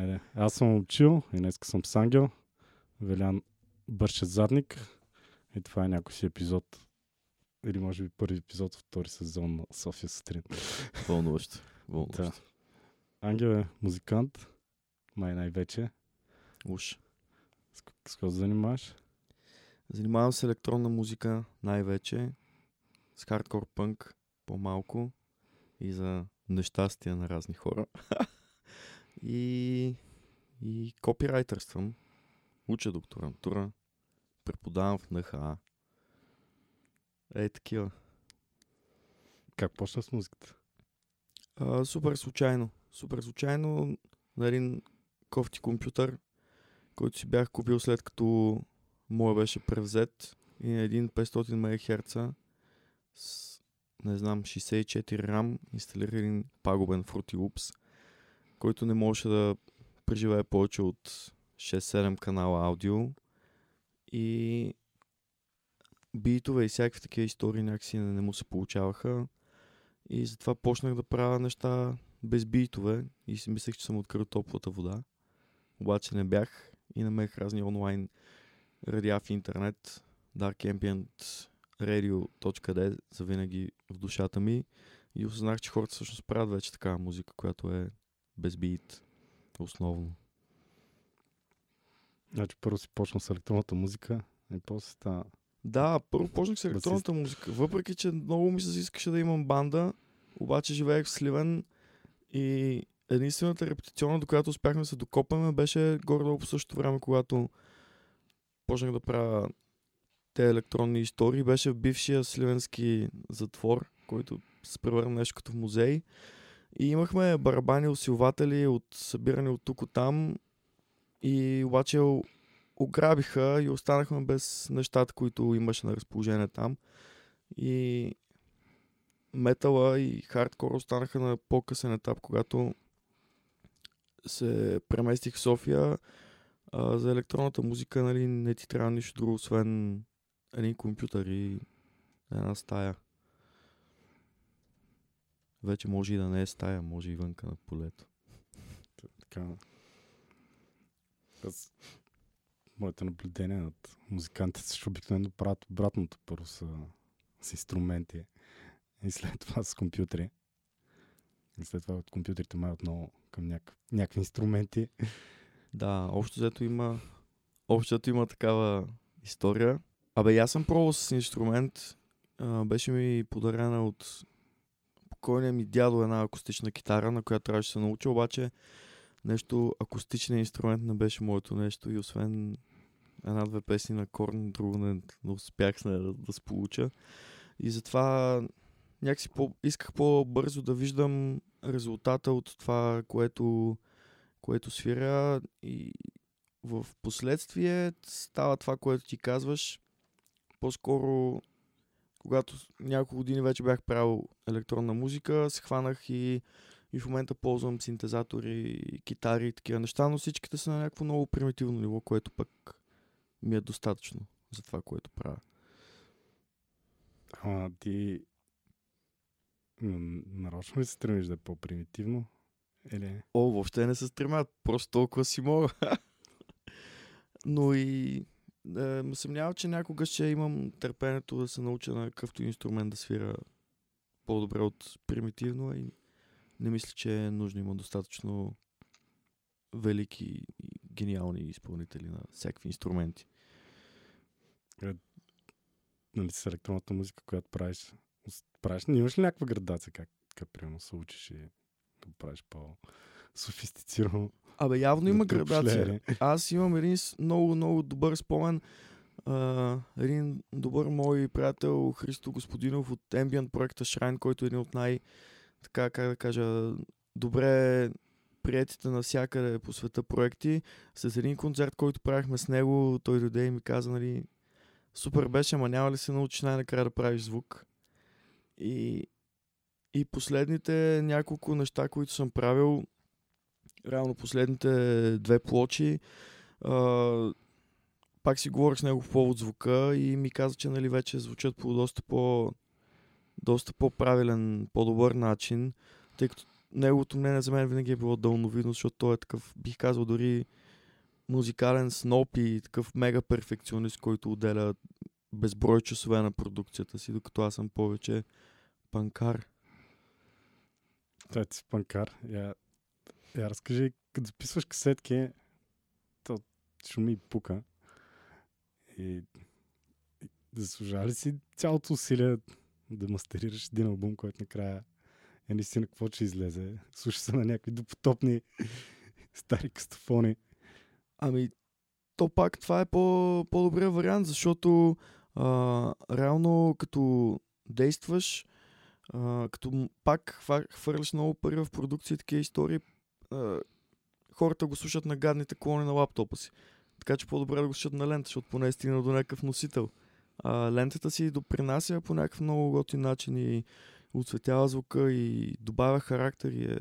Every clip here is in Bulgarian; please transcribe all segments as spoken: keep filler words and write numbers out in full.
Хайде. Аз съм Момчил и днеска съм с Ангел, Велян Бършет задник и това е някой си епизод. Или може би първи епизод, втори сезон на София сутрин. Вълнуващо. Вълнуващо. Да. Ангел е музикант, май най-вече. Уж. С какво се занимаваш? Занимавам се електронна музика най-вече, с хардкор пънк по-малко и за нещастия на разни хора. и, и копирайтърствам, уча докторантура, преподавам в НХА. Е, такива. Как почна с музиката? А, супер случайно. Супер случайно на един кофти компютър, който си бях купил след като моя беше превзет, и на един петстотин мегахерца с, не знам, шейсет и четири RAM инсталирах един пагубен Fruity Loops, който не можеше да преживее повече от шест-седем канала аудио и битове и всякакви такива истории някакси не, не му се получаваха и затова почнах да правя неща без битове и си мислех, че съм открил топлата вода, обаче не бях и намерих разни онлайн радиа в интернет, дарк ембиент радио точка ди за винаги в душата ми и осъзнах, че хората всъщност правят вече такава музика, която е без бит основно. Значи първо си почна с електронната музика и после стана... Да, първо почнах с електронната музика, въпреки че много ми се искаше да имам банда, обаче живеех в Сливен и единствената репетиционна, до която успяхме да се докопаме, беше горе-долу по същото време, когато почнах да правя те електронни истории. Беше в бившия сливенски затвор, който се превърна нещо като в музей. И имахме барабани, усилватели, от събирани от тук от там. И обаче ограбиха и останахме без нещата, които имаше на разположение там. И метала и хардкор останаха на по-късен етап, когато се преместих в София. А, за електронната музика, нали, не ти трябва нищо друго, освен един компютър и една стая. Вече може и да не е стая, може и вънка на полето. Така. Аз, моите наблюдения над музикантите, защото обикновено правят обратното, първо са с инструменти и след това с компютри. И след това от компютрите май отново към няк... някакви инструменти. Да, общо взето има, общо взето има такава история. Абе, аз съм пробвал с инструмент. А, беше ми подарена от покойния ми дядо една акустична китара, на която трябваше да се науча, обаче нещо, акустичен инструмент не беше моето нещо и освен една-две песни на Корн, друго не, не успях с да, да се получа. И затова някакси по, исках по-бързо да виждам резултата от това, което което свиря и в последствие става това, което ти казваш. По-скоро, когато няколко години вече бях правил електронна музика, схванах и, и в момента ползвам синтезатори, китари и такива неща, но всичките са на някакво много примитивно ниво, което пък ми е достатъчно за това, което правя. А ти нарочно ли се стремиш да е по-примитивно? Или... О, въобще не се стремят, просто толкова си мога. Но и е, ме съмнявам, че някога ще имам търпението да се науча на какъвто инструмент да свира по-добре от примитивно и не мисля, че е нужно. Има достатъчно велики и гениални изпълнители на всякакви инструменти. Е, нали с електронната музика, която правиш, правиш не имаш ли някаква градация, как, как примерно се учиш и да правиш по-софистицирано? Абе, явно има градация. Аз имам един много, много добър спомен. А, един добър мой приятел Христо Господинов от Ambient проекта Shrine, който е един от най- така, как да кажа, добре приятите навсякъде по света проекти. След един концерт, който правихме с него, той дойде и ми каза, нали, супер беше, ама няма ли се научиш най-накрая да правиш звук? И И последните няколко неща, които съм правил, реално последните две плочи, а, пак си говорих с него по повод звука и ми каза, че нали, вече звучат по доста, по доста по-правилен, по-добър начин, тъй като неговото мнение за мен винаги е било дълновидно, защото той е такъв, бих казал, дори музикален сноб и такъв мега перфекционист, който отделя безброй часове на продукцията си, докато аз съм повече панкар. Той ти си панкар. Я, я разкажи, като записваш касетки, то шуми и пука. И, и заслужава ли си цялото усилие да мастерираш един албум, който накрая е наистина какво ще излезе? Слуша се на някакви допотопни стари кастофони. Ами, то пак това е по, по-добрия вариант, защото а, реално като действаш, а, като пак хвърляш много пари в продукции и такива истории, а, хората го слушат на гадните клони на лаптопа си. Така че по-добре да го слушат на лента, защото поне е стигнал до някакъв носител. А, лентата си допринася по някакъв много готин начин и отцветява звука и добавя характер и е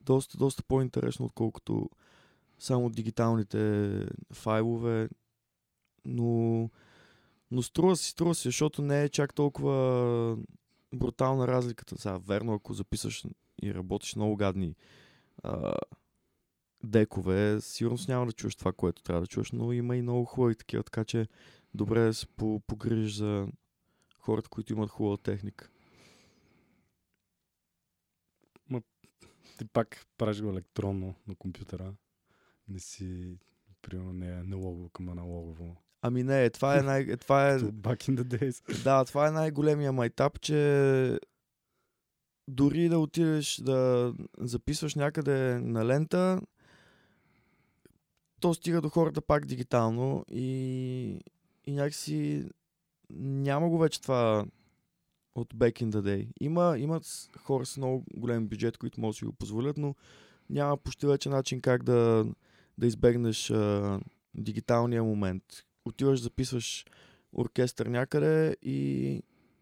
доста, доста по-интересно, отколкото само дигиталните файлове, но, но струва си, струва си, защото не е чак толкова брутална разликата. Сега, верно, ако записаш и работиш много гадни а, декове, сигурно няма да чуеш това, което трябва да чуеш, но има и много хубави такива, така че добре да се погрижиш за хората, които имат хубава техника. Ма, ти пак правиш го електронно на компютъра. Не си, примерно, не е аналогово към аналогово. Ами не, това е най... Това е... Back in the days. Да, това е най-големия майтап, че дори да отидеш да записваш някъде на лента, то стига до хората пак дигитално и, и някакси няма го вече това от back in the day. Има, имат хора с много голям бюджет, които могат да си го позволят, но няма почти вече начин как да... да избегнеш а, дигиталния момент. Отиваш, записваш оркестър някъде и,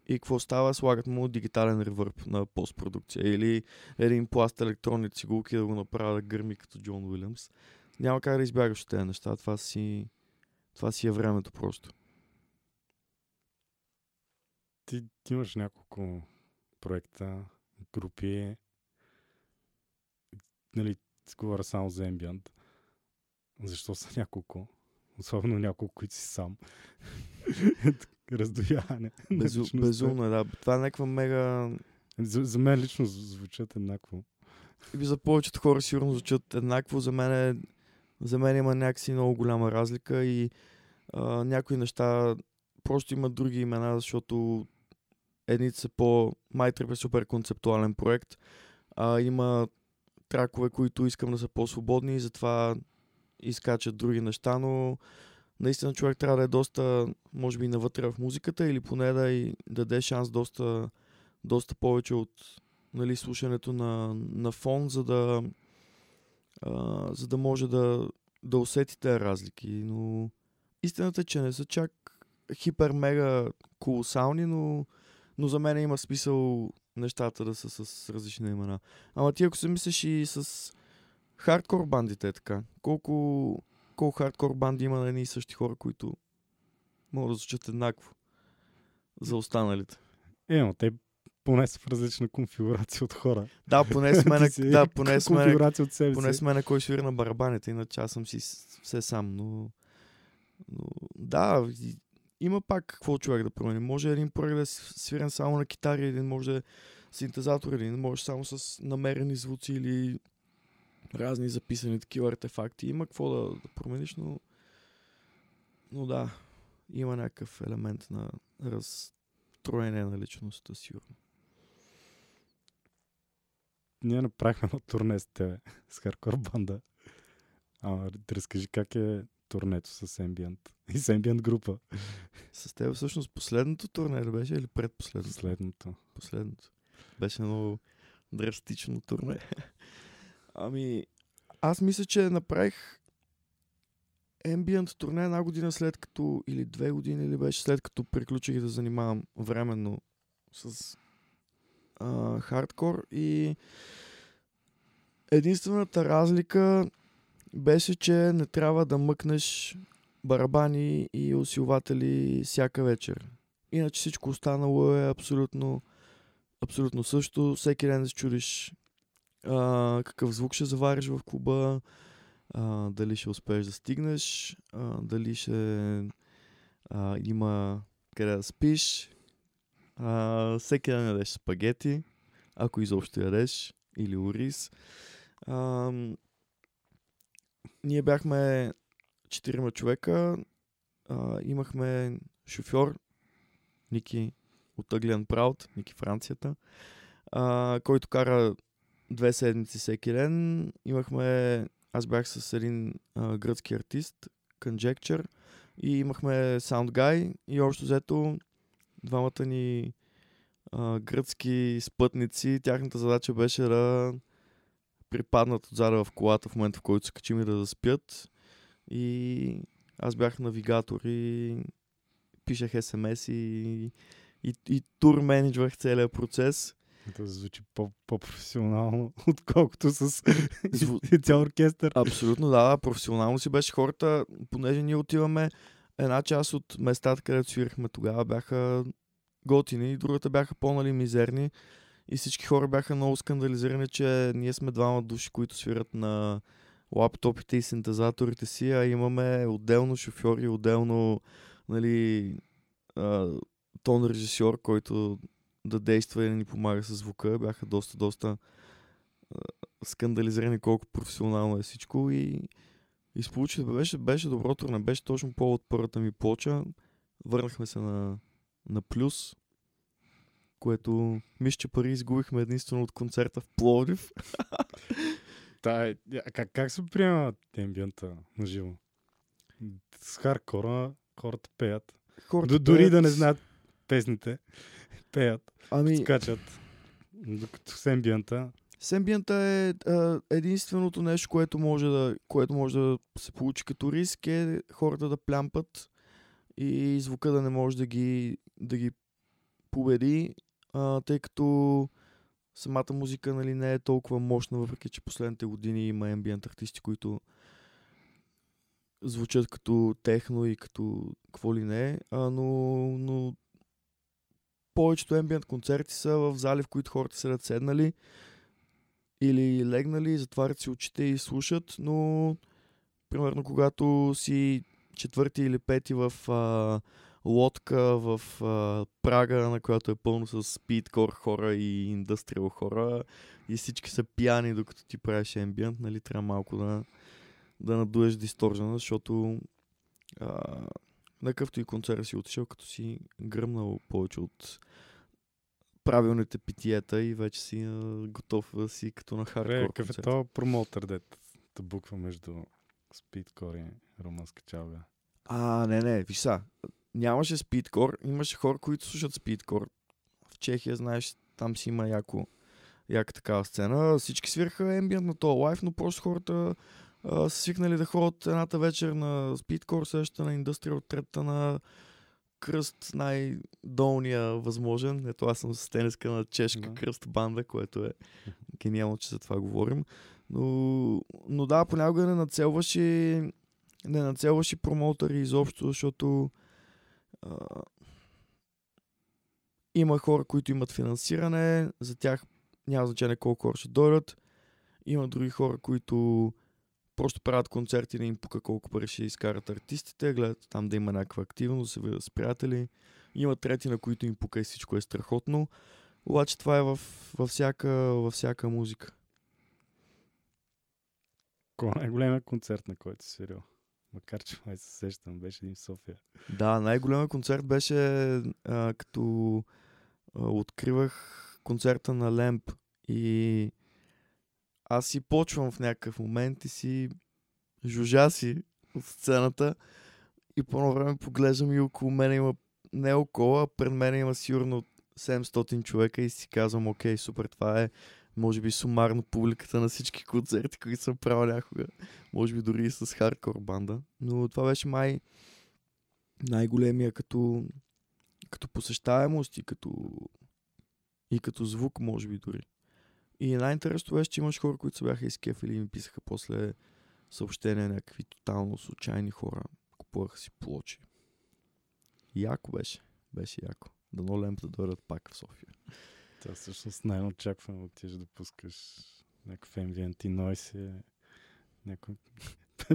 и какво става? Слагат му дигитален ревърб на постпродукция. Или един пласт електронни цигулки да го направя да гърми като Джон Уилямс. Няма как да избягаш от тези неща. Това си, това си е времето просто. Ти, ти имаш няколко проекта, групи. Нали, говоря само за Ambient. Защо са няколко? Особено няколко, които си сам. Раздояване. Безу, безумно е, да. Това е някаква мега... За, за мен лично звучат еднакво. И за повечето хора сигурно звучат еднакво. За мен, е, за мен има някакси много голяма разлика и а, някои неща просто имат други имена, защото едните са по... Майтрип е супер концептуален проект. А, има тракове, които искам да са по-свободни и затова... изкачат други неща, но наистина човек трябва да е доста, може би, навътре в музиката или поне да и даде шанс доста, доста повече от, нали, слушането на, на фон, за да, а, за да може да, да усети тези разлики. Но истината е, че не са чак хипер-мега колосални, но, но за мен има смисъл нещата да са с различни имена. Ама ти ако се мислиш и с... Хардкор бандите е така. Колко, колко хардкор банди има на едни и същи хора, които могат да звучат еднакво за останалите. Е, но те поне са в различна конфигурация от хора. Да, поне с мене, да, поне с мене, поне с мене кой свири на барабаните, иначе аз съм си все сам. Но, но да, има пак какво човек да промени. Може един проект да е свирен само на китари, един може синтезатор, един може само с намерени звуци или... разни записани такива артефакти. Има какво да, да промениш, но... но да, има някакъв елемент на разстроение на личността, сигурно. Ние направихме едно турне с тебе, с хардкор банда. Ама разкажи как е турнето с Ambient и с Ambient група. С тебе всъщност последното турне ли беше или предпоследното? Последното. Последното. Беше много драстично турне. Ами, аз мисля, че направих Ambient турне една година след като, или две години, или беше след като приключих да занимавам временно с а, хардкор и единствената разлика беше, че не трябва да мъкнеш барабани и усилватели всяка вечер. Иначе всичко останало е абсолютно Абсолютно също. Всеки ден да се чудиш а, какъв звук ще завариш в клуба, а, дали ще успееш да стигнеш, а, дали ще а, има къде да спиш. А, всеки ден ядеш спагети, ако изобщо ядеш, или ориз. А, ние бяхме четирима човека, а, имахме шофьор, Ники от Ugly and Proud, Ники Францията, а, който кара две седмици всеки ден. Имахме, аз бях с един а, гръцки артист, Conjecture, и имахме Sound Guy, и общо взето двамата ни а, гръцки спътници. Тяхната задача беше да припаднат отзад в колата в момента, в който се качим, и да заспят. И аз бях навигатор и пишех ес ем ес и, и, и тур менеджвах целия процес. Това звучи по- по-професионално, отколкото с цял оркестър. Абсолютно, да, да, професионално си беше хората, понеже ние отиваме. Една част от местата, където свирахме тогава, бяха готини, другата бяха по-нали мизерни, и всички хора бяха много скандализирани, че ние сме двама души, които свират на лаптопите и синтезаторите си, а имаме отделно шофьори, отделно нали, а, тон режисьор, който да действа и да ни помага с звука. Бяха доста, доста а, скандализирани колко професионално е всичко, и изполучи, беше, беше добро турне, беше точно повод първата ми плоча. Върнахме се на, на плюс, което мисля, че пари изгубихме единствено от концерта в Пловдив. Та, как, как се приема ембиента на живо? С хардкора хората пеят. Хората Д- дори пеят... да не знаят песните, пеят, ами... скачат. Докато с ембиента... С ембиента е а, единственото нещо, което може, да, което може да се получи като риск, е хората да плямпат и звука да не може да ги, да ги победи, а, тъй като самата музика нали, не е толкова мощна, въпреки че последните години има ембиент артисти, които звучат като техно и като какво ли не е, но, но повечето ембиент концерти са в зали, в които хората седят седнали или легнали, затварят си очите и слушат, но примерно когато си четвърти или пети в а, лодка в а, Прага, на която е пълно с спидкор хора и индастриал хора и всички са пияни, докато ти правиш ембиент, нали, трябва малко да, да надуеш дисторжена, защото а, на къвто и концерт си отишъл, като си гръмнал повече от правилните питиета и вече си а, готов да си като на хардкор. Какъв е това промотър, дет да буква между спидкор и румънска чалга? А, не, не, виж са. Нямаше спидкор, имаше хора, които слушат спидкор. В Чехия, знаеш, там си има яко, яка такава сцена. Всички свираха ембиент на тоя лайф, но просто хората а, са свикнали да ходят едната вечер на спидкор, следващата на индастриал, третата на кръст, най-долния възможен. Ето аз съм с тениска на чешка yeah. кръст банда, което е гениално, че за това говорим. Но, но да, понякога не нацелваш и не нацелваш и промоутъри изобщо, защото а, има хора, които имат финансиране, за тях няма значение колко хора ще дойдат. Има други хора, които просто правят концерти, не им пука колко пари ще изкарат артистите, гледат там да има някаква активност, да се видят с приятели. Има трети, на които им пука и всичко е страхотно. Обаче това е във, във, всяка, във всяка музика. Кой е най-големия концерт, на който си свирил? Макар че май се сещам, беше един в София. Да, най-големия концерт беше а, като а, откривах концерта на Лемп и аз си почвам в някакъв момент и си жужа си от сцената и по едно време поглеждам и около мен има, не около, а пред мен има сигурно седемстотин човека и си казвам, окей, супер, това е може би сумарно публиката на всички концерти, които съм правил някога. Може би дори и с хардкор банда. Но това беше май най-големия като, като посещаемост и като, и като звук, може би дори. И най-интересно беше, че имаш хора, които се бяха изкефили и ми писаха после съобщения, някакви тотално случайни хора. Купуваха си плочи. Яко беше. Беше яко. Дано Лемп да дойдат пак в София. Това всъщност най-неочаквано отиш да пускаш някакъв ambient и noise, някой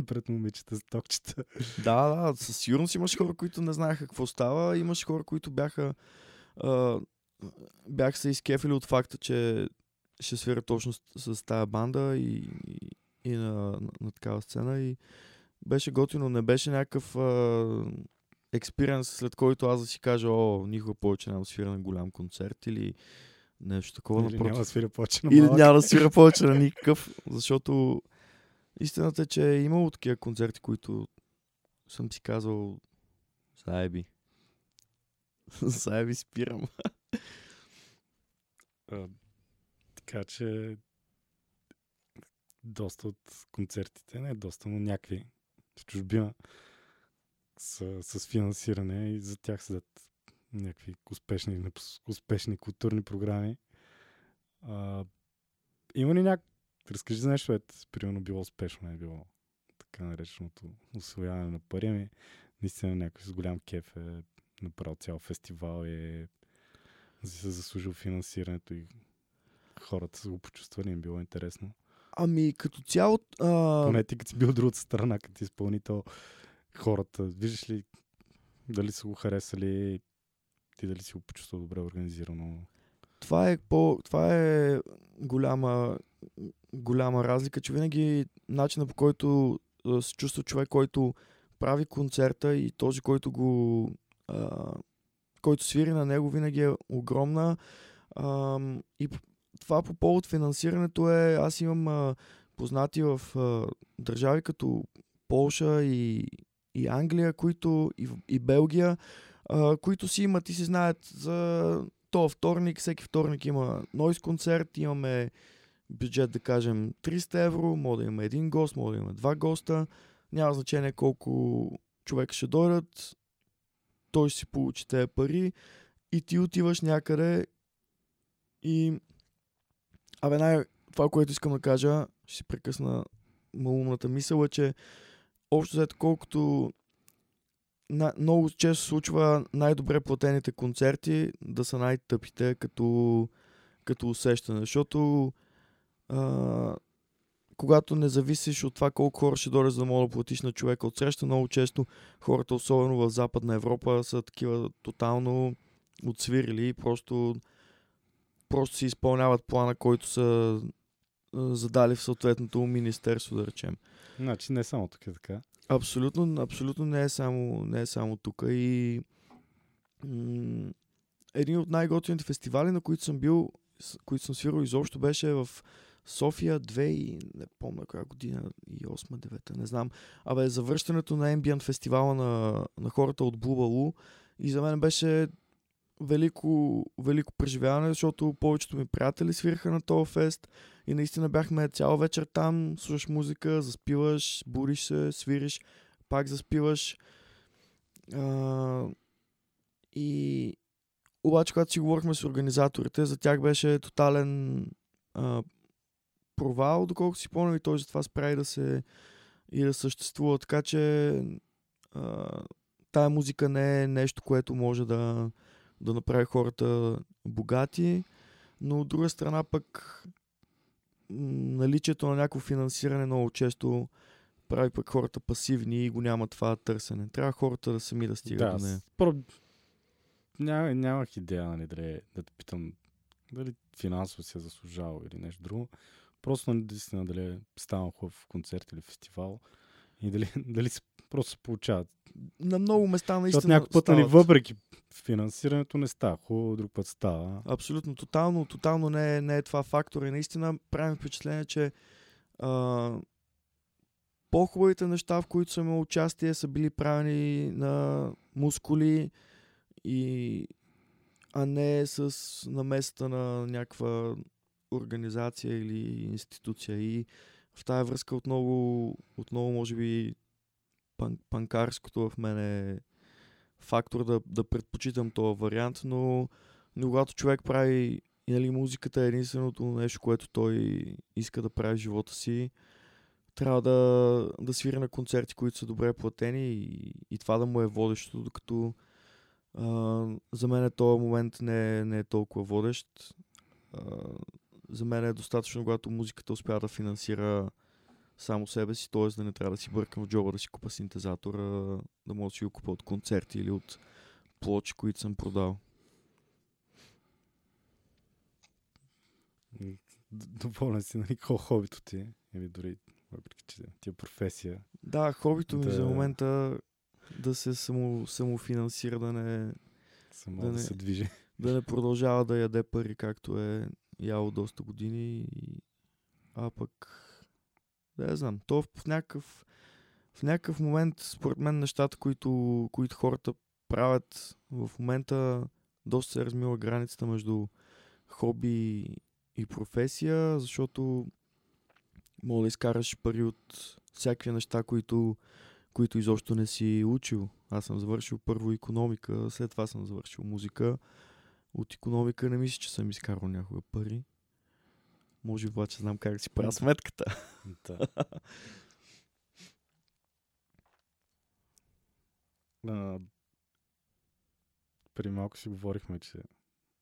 пред момичета с токчета. Да, да, със сигурност имаш хора, които не знаеха какво става. Имаш хора, които бяха а, бяха се изкефили от факта, че ще свира точно с, с тая банда и, и, и на, на, на такава сцена и беше готино. Не беше някакъв експириенс, след който аз да си кажа, о, никога повече няма да свира на голям концерт или нещо такова. Или напротив, няма да свира повече на малък. Или няма да свира повече на никакъв, защото истината е, че е имало такива концерти, които съм си казал заеби. Заеби спирам. А, така че доста от концертите, не доста, но някакви в чужбина с, с финансиране и за тях седат някакви успешни, успешни културни програми. А, има ли някакви разкажи за нещо, ето, примерно било успешно, не е било така нареченото усвояване на пари, ами наистина някой с голям кеф е направил цял фестивал и е се заслужил финансирането и хората са го почувствали, им било интересно. Ами като цяло... А... Поне ти като си бил от другата страна, като изпълнител, хората, виждаш ли дали са го харесали и дали си го почувствал добре организирано? Това е, по... Това е голяма... голяма разлика, че винаги начинът, по който а, се чувства човек, който прави концерта и този, който го а, който свири на него, винаги е огромна. А, и това по повод финансирането е, аз имам а, познати в а, държави като Полша и, и Англия, които и, и Белгия, а, които си имат и си знаят за тоя вторник, всеки вторник има нойз концерт, имаме бюджет, да кажем, триста евро, може да има един гост, може да има два госта, няма значение колко човека ще дойдат, той ще си получи тези пари и ти отиваш някъде и... Абе, най- това, което искам да кажа, ще си прекъсна малумната мисъл, е, че общо взето колкото на- много често случва най-добре платените концерти да са най-тъпите като, като усещане, защото Uh, когато не зависиш от това колко хора ще дойде, за да мога да платиш на човека отсреща, много често хората, особено в Западна Европа, са такива тотално отсвирили и просто, просто си изпълняват плана, който са uh, задали в съответното министерство, да речем. Значи не само тук е така. Абсолютно, абсолютно не е само, не е само тук. И м- един от най-готините фестивали, на които съм бил, които съм свирил изобщо, беше в София две и не помня коя година, и осма, девета, не знам. Абе, завръщането на Ambient фестивала на, на хората от Блубалу и за мен беше велико, велико преживяване, защото повечето ми приятели свираха на този фест и наистина бяхме цяла вечер там, слушаш музика, заспиваш, буриш се, свириш, пак заспиваш. А, и обаче, когато си говорихме с организаторите, за тях беше тотален а, провал, доколко си помня, и той затова спря и да се и да съществува. Така че а, тая музика не е нещо, което може да, да направи хората богати, но от друга страна пък наличието на някакво финансиране много често прави пък хората пасивни и го няма това търсене. Трябва хората да сами да стигат до нея. Няма, нямах идея, нали, да, да те питам дали финансово си е заслужавал или нещо друго. Просто наистина дали е станал хубав концерт или фестивал и дали, дали се просто се получават. На много места наистина стават. Някакъв път, нали, въпреки финансирането не става хубаво, друг път става. Абсолютно, тотално, тотално не е, не е това фактор и наистина правим впечатление, че а, по-хубавите неща, в които съм имал участие, са били правени на мускули, И, а не с намесата на някаква организация или институция. И в тая връзка отново, отново може би пан, панкарското в мен е фактор да, да предпочитам този вариант, но, но когато човек прави, нали, музиката е единственото нещо, което той иска да прави в живота си, трябва да, да свири на концерти, които са добре платени и, и това да му е водещо, докато Uh, за мен този момент не е, не е толкова водещ. за мен е достатъчно, когато музиката успя да финансира само себе си, т.е. да не трябва да си бъркам в джоба да си купа синтезатора, да мога да си го купа от концерти или от плочи, които съм продал. Доволен си, нали, хобито ти, или дори въпреки, че ти е професия. Да, хобито ми да... за момента да се само, самофинансира, да не... Само да, да не, се движи. Да не продължава да яде пари, както е яло доста години. А пък... Да, я знам. То в някакъв... В някакъв момент, според мен, нещата, които, които хората правят в момента, доста се размила границата между хоби и професия, защото мога да изкараш пари от всякакви неща, които, които изобщо не си учил. Аз съм завършил първо икономика, след това съм завършил музика. От икономика не мисля, че съм изкарал някога пари. Може обаче знам как да си правя сметката. Да. а, преди малко си говорихме, че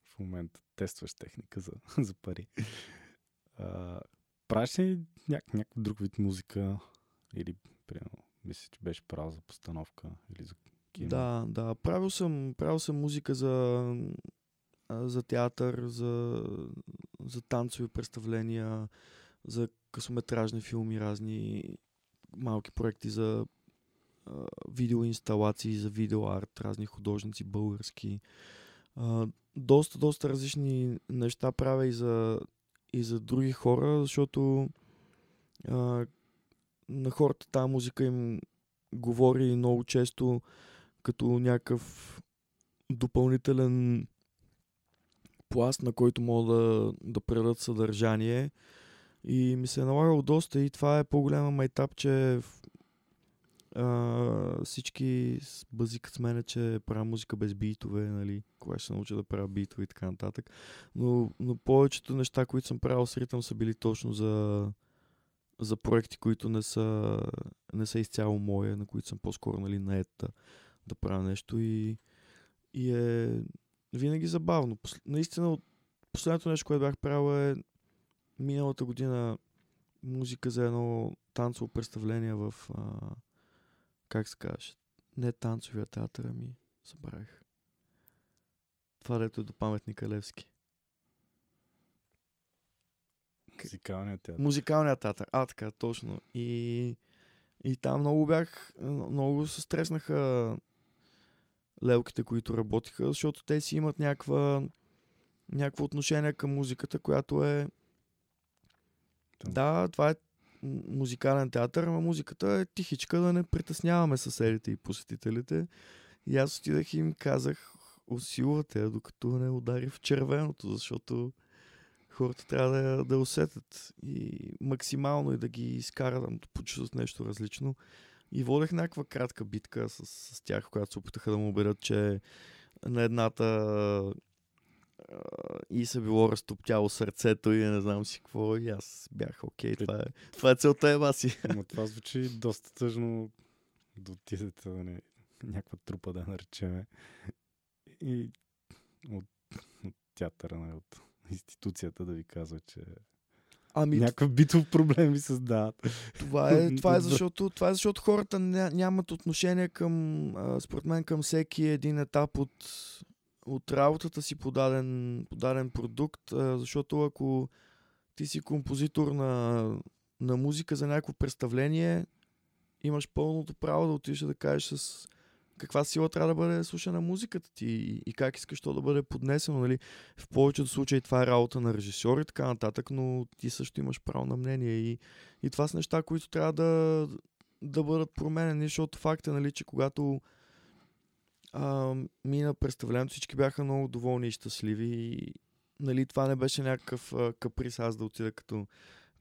в момента тестваш техника за, за пари. А, правиш ли няк- някакъв друг вид музика? Или, примерно, мисля, че беше правил за постановка или за кино? Да, да. Правил съм, правил съм музика за, за театър, за, за танцови представления, за късометражни филми, разни малки проекти за а, видеоинсталации, за видеоарт, разни художници български. А, доста, доста различни неща правя и за, и за други хора, защото а, на хората тази музика им говори много често като някакъв допълнителен пласт, на който мога да, да предадат съдържание. И ми се е налагало доста и това е по-голяма майтап, че а, всички базикат с мене, че правя музика без битове, нали, кога ще се науча да правя битове и така нататък. Но, но повечето неща, които съм правил с ритъм, са били точно за за проекти, които не са, не са изцяло моя, на които съм по-скоро, нали, наед да, да правя нещо и, и е винаги забавно. Посл... Наистина, последното нещо, което бях правил е миналата година музика за едно танцово представление в, а, как се казваш, не танцовия театър, ами забравих. Това дето е до паметника Левски. Музикалният театър. Музикалният театър, а така, точно. И, и там много бях, много се стреснаха лелките, които работиха, защото те си имат някаква, някакво отношение към музиката, която е... Там. Да, това е музикален театър, но музиката е тихичка, да не притесняваме съседите и посетителите. И аз отидах и им казах, усилвате, докато не удари в червеното, защото... Хората трябва да, да усетят и максимално и да ги изкарам да почувстват нещо различно. И водех някаква кратка битка с, с тях, която се опитаха да му убедят, че на едната а, и се било разтоптяло сърцето и не знам си какво. И аз бях окей, това е, това е целта е баси. Но това звучи доста тъжно да отидете на някаква трупа, да наречеме. И от, от театъра, не от... институцията да ви казва, че ами, някакъв битов проблем ви създават. Това е, това е, защото, това е защото хората ня, нямат отношение към, а, според мен, към всеки един етап от, от работата си по даден, по даден продукт, а, защото ако ти си композитор на, на музика за някакво представление, имаш пълното право да отидеш да кажеш с каква сила трябва да бъде слушана музиката ти и как искаш то да бъде поднесено. Нали? В повечето случаи това е работа на режисьор и така нататък, но ти също имаш право на мнение. И, и това са неща, които трябва да, да бъдат променени, защото факт е, нали, че когато а, мина представлението, всички бяха много доволни и щастливи. И, нали, това не беше някакъв а, каприз аз да отида като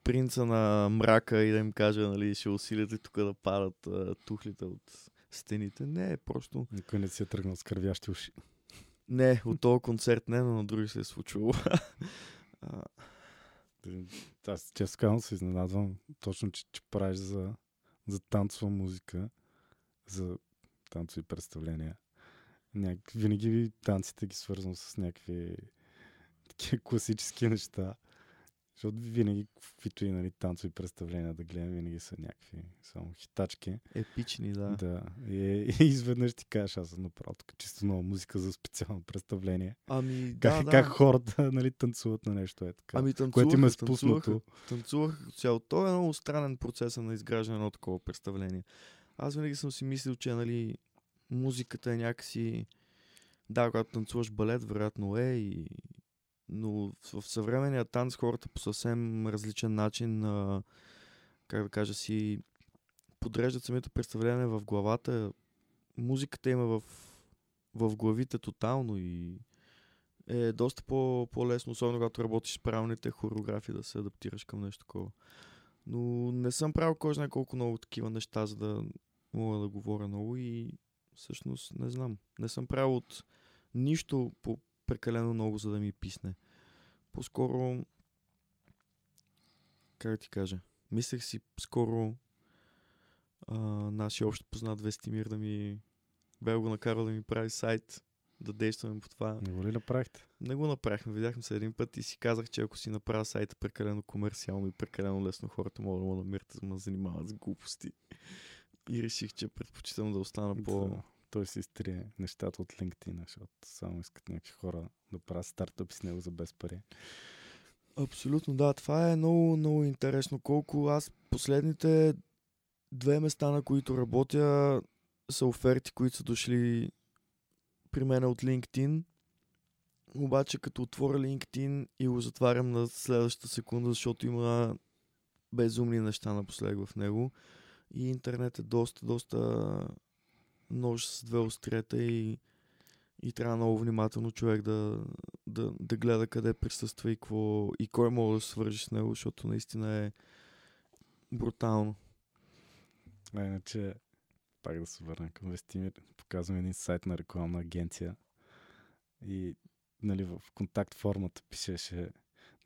принца на мрака и да им кажа, нали, ще усилите тук да падат а, тухлите от... стените. Не, просто... Никой не си е тръгнал с кървящи уши. Не, от този концерт не, но на други се е случило. а... Аз често казвам се изненадвам точно, че, че правиш за, за танцова музика, за танцови представления. Няк... Винаги танците ги свързвам с някакви такива класически неща. Защото винаги, каквито и нали, танцови представления да гледам, винаги са някакви само хитачки. Епични, да. Да. И, и изведнъж ти кажеш, аз съм направил тук чисто нова музика за специално представление. Ами, да, как, да. Как хората нали, танцуват на нещо е така. Ами танцуваха, което им е спуснато. Танцувах цялото. Това е много странен процес на изграждане на такова представление. Аз винаги съм си мислил, че нали, музиката е някакси... Да, когато танцуваш балет, вероятно е и... Но в съвременния танц хората по съвсем различен начин, а, как да кажа си, подреждат самите представления в главата. Музиката има в, в главите тотално и е доста по, по-лесно, особено когато работиш с правилните хореографии, да се адаптираш към нещо такова. Но не съм правил кой знае колко много такива неща, за да мога да говоря много и всъщност не знам. Не съм правил от нищо по прекалено много, за да ми писне. По-скоро, как да ти кажа, мислех си скоро а, нашия общо познат Вестимир да ми бе го накарал да ми прави сайт, да действаме по това. Не го ли направихте? Не го направихме. Видяхме се един път и си казах, че ако си направя сайта прекалено комерциално и прекалено лесно, хората могат да му намират, да ме занимават с глупости. И реших, че предпочитам да остана по... Той си изтрие нещата от LinkedIn, защото само искат някакви хора да правят стартъпи с него за без пари. Абсолютно, да. Това е много, много интересно. Колко аз последните две места, на които работя, са оферти, които са дошли при мен от LinkedIn. Обаче като отворя LinkedIn и го затварям на следващата секунда, защото има безумни неща напоследък в него. И интернет е доста, доста... нож с две острета и, и трябва много внимателно човек да, да, да гледа къде присъства и, какво, и кой може да се свържи с него, защото наистина е брутално. А иначе, пак да се върна към Вестимир, показвам един сайт на рекламна агенция и нали, в контакт формата пишеше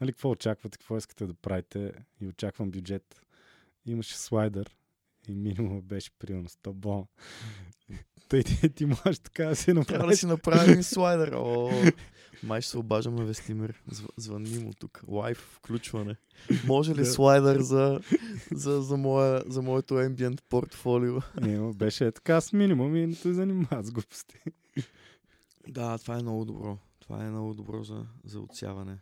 нали, какво очаквате, какво искате да правите и очаквам бюджет. Имаше слайдър и минимум беше примерно сто бона. Тъй ти, ти можеш така да си направиш. Трябва да си направим слайдър. О, май ще се обажам на Вестимир. Звънни му тук. Лайв включване. Може ли слайдър за, за, за, моя, за моето ambient портфолио? Не, беше така с минимум и не той занимава с глупости. Да, това е много добро. Това е много добро за, за отсяване.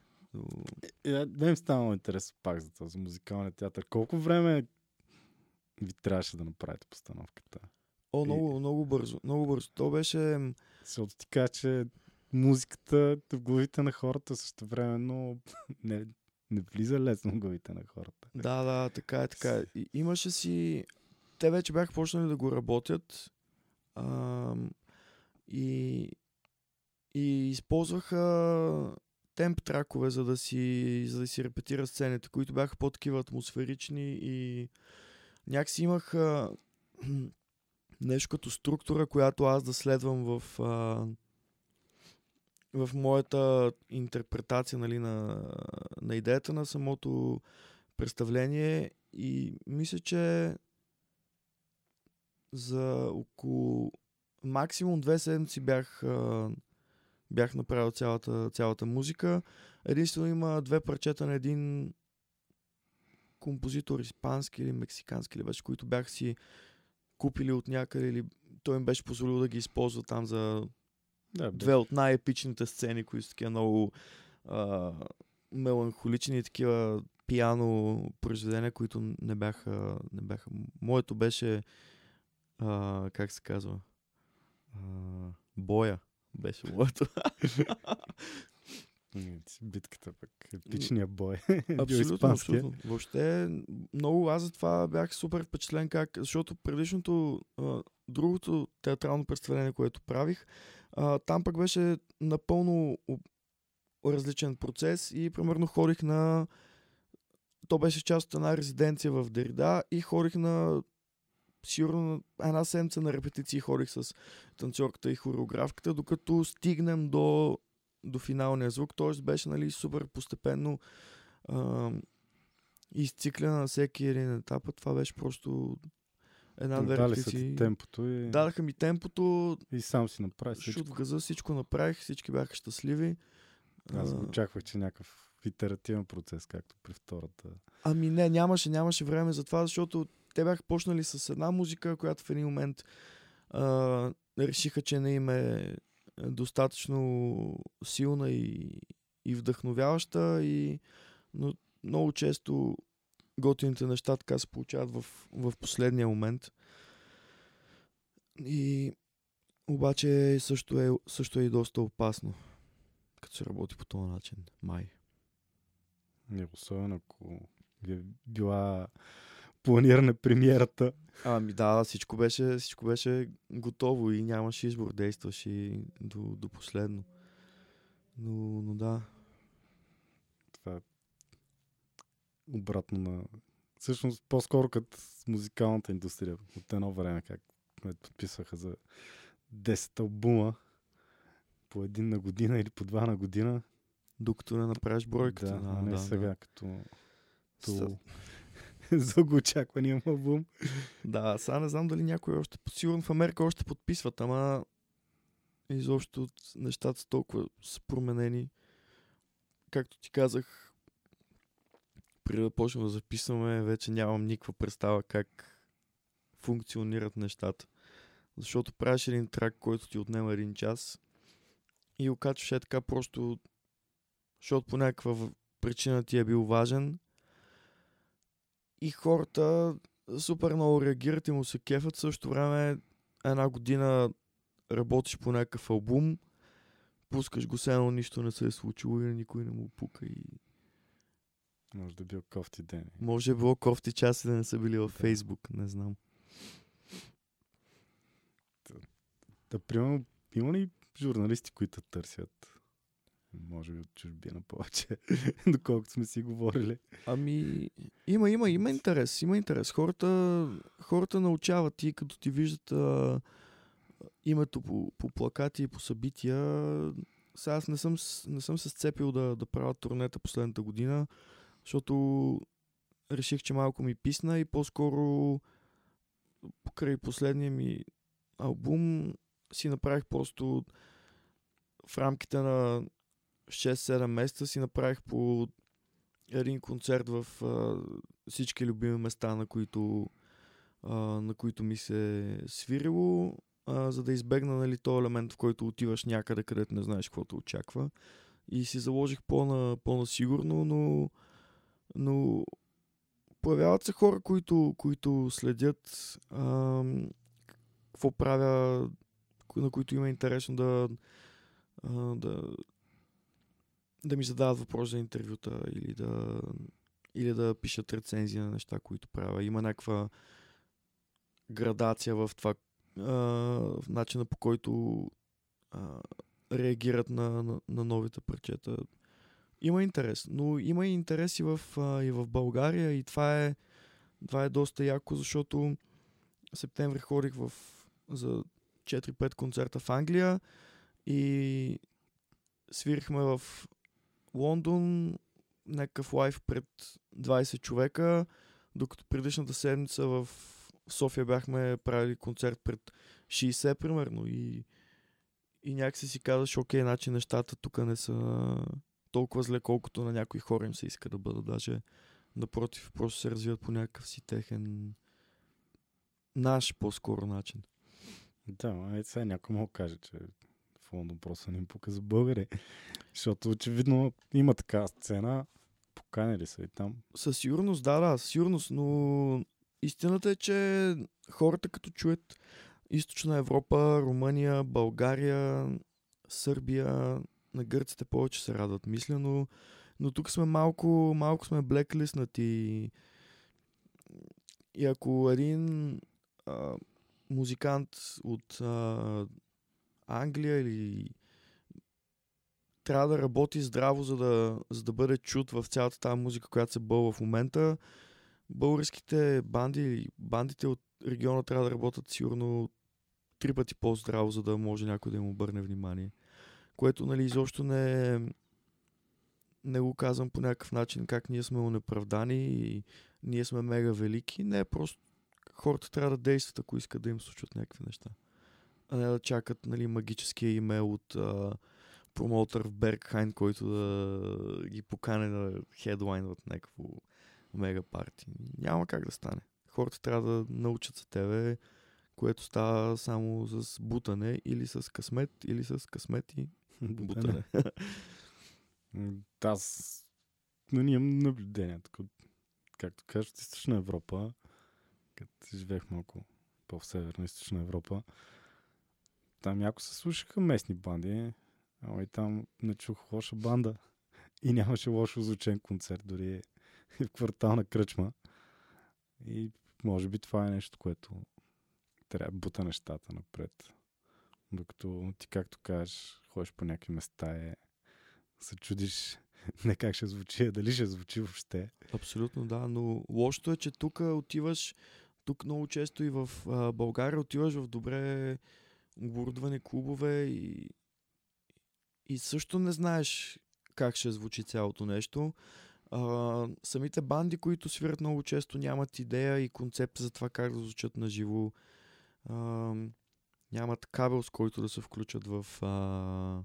Е, да им става много интересно пак за това, за музикалния театър. Колко време ви трябваше да направите постановката? О, много, и... много бързо. Много бързо. То беше... Защото ти кажа, че музиката в главите на хората също времено не, не влиза лесно в главите на хората. Да, да, така е, така е. И, имаше си... Те вече бяха почнали да го работят а, и, и използваха темп тракове, за да си, за да си репетира сцените, които бяха по-такива атмосферични и някакси имах а, нещо като структура, която аз да следвам в, а, в моята интерпретация нали, на, на идеята на самото представление и мисля, че за около максимум две седмици бях, а, бях направил цялата, цялата музика. Единствено има две парчета на един композитор испански или мексикански ли беше, които бях си купили от някъде или той им беше позволил да ги използва там за да, две от най-епичните сцени, които са такива много а, меланхолични и такива пиано произведения, които не бяха, не бяха. Моето беше а, как се казва а, боя беше моето. Битката пък, епичния бой. Абсолютно, абсолютно. Въобще много аз за това бях супер впечатлен как, защото предишното а, другото театрално представление, което правих, а, там пък беше напълно различен процес и примерно ходих на то беше част от една резиденция в Деррида и ходих на сигурно една седмица на репетиции ходих с танцорката и хореографката, докато стигнем до до финалния звук, т.е. беше нали, супер постепенно а, изциклена на всеки един етап. Това беше просто една-две репетиции. И... Дадаха ми темпото. И сам си направих всичко. Шут в газа, всичко направих, всички бяха щастливи. Аз очаквах, че някакъв итеративен процес, както при втората. Ами не, нямаше, нямаше време за това, защото те бяха почнали с една музика, която в един момент а, решиха, че не им е достатъчно силна и, и вдъхновяваща, и, но много често готините неща така се получават в, в последния момент. И обаче също е, също е и доста опасно, като се работи по този начин. Май. Не, особено ако е била планирана премиерата. Ами да, всичко беше, всичко беше готово и нямаше избор, действаш и до, до последно. Но, но да. Това е обратно на... Всъщност, по-скоро като музикалната индустрия. От едно време, как ме подписваха за десет албума по един на година или по два на година. Докато не направиш бройката. Да, да, а не да, сега, да. като... като... за го очаквания албум. Да, сега не знам дали някой още... Сигурно в Америка още подписват, ама изобщо нещата са толкова са променени. Както ти казах, преди да почнем да записваме, вече нямам никаква представа как функционират нещата. Защото правиш един трак, който ти отнема един час и го качваш е така просто... Защото по някаква причина ти е бил важен. И хората супер много реагират и му се кефят. В същото време една година работиш по някакъв албум, пускаш го, сено нищо не се е случило и никой не му пука. И... Може да бил кофти ден. Може да било кофти часи да не са били във Фейсбук, не знам. Да, да, примерно, има ли журналисти, които търсят? Може би от чужбина повече, доколкото сме си говорили. Ами, има, има, има интерес, има интерес. Хората, хората научават и като ти виждат а, името по, по плакати и по събития. Сега аз не съм, не съм се сцепил да, да правя турнета последната година, защото реших, че малко ми писна и по-скоро покрай последния ми албум си направих просто в рамките на шест седем месеца си направих по един концерт в а, всички любими места, на които, а, на които ми се свирило, а, за да избегна, нали, този елемент, в който отиваш някъде, където не знаеш какво те очаква. И си заложих по-на, по-насигурно, но, но появяват се хора, които, които следят а, какво правя, на които има интересно да... А, да да ми задават въпрос за интервюта или да, или да пишат рецензии на неща, които правя. Има някаква градация в това, а, в начина, по който а, реагират на, на, на новите парчета. Има интерес, но има и интерес и в, а, и в България и това е, това е доста яко, защото в септември ходих в, за четири-пет концерта в Англия и свирихме в Лондон, някакъв лайв пред двайсет човека, докато предишната седмица в София бяхме правили концерт пред шейсет примерно и, и някакси си казваш, окей, иначе нещата тук не са толкова зле, колкото на някои хора им се иска да бъдат, даже напротив, просто се развиват по някакъв си техен наш по-скоро начин. Да, е, сега някой мога каже, че Лондон просто не им пука за българи. Защото очевидно има такава сцена. Поканили са и там. Със сигурност, да, да, със сигурност, но истината е, че хората като чуят Източна Европа, Румъния, България, Сърбия, на гърците повече се радват, мисля, но, но тук сме малко, малко сме блеклиснати. И ако един а, музикант от а, Англия или трябва да работи здраво, за да, за да бъде чут в цялата тази музика, която се бълва в момента. Българските банди, бандите от региона трябва да работят сигурно три пъти по-здраво, за да може някой да им обърне внимание. Което, нали, изобщо не, не го казвам по някакъв начин, как ние сме унеправдани и ние сме мега велики. Не, просто хората трябва да действат, ако искат да им случват някакви неща. А не да чакат, нали, магическия имейл от а, промоутър в Бергхайн, който да ги покане да хедлайнват някакво мега парти. Няма как да стане. Хората трябва да научат за тебе, което става само с бутане или с късмет, или с късмет и бутане. Аз но нямам наблюдение. Както кажа, в Източна Европа, като живеех малко по-северна Източна Европа, там яко се слушаха местни банди, ама и там не чух лоша банда и нямаше лошо звучен концерт, дори в квартална кръчма. И може би това е нещо, което трябва да бута нещата напред. Докато ти, както кажеш, ходиш по някакви места и се чудиш не как ще звучи, а дали ще звучи въобще. Абсолютно да, но лошото е, че тук отиваш, тук много често и в а, България отиваш в добре оборудвани клубове и, и също не знаеш как ще звучи цялото нещо. А, самите банди, които свирят много често, нямат идея и концепт за това как да звучат наживо. А, нямат кабел, с който да се включат в... А,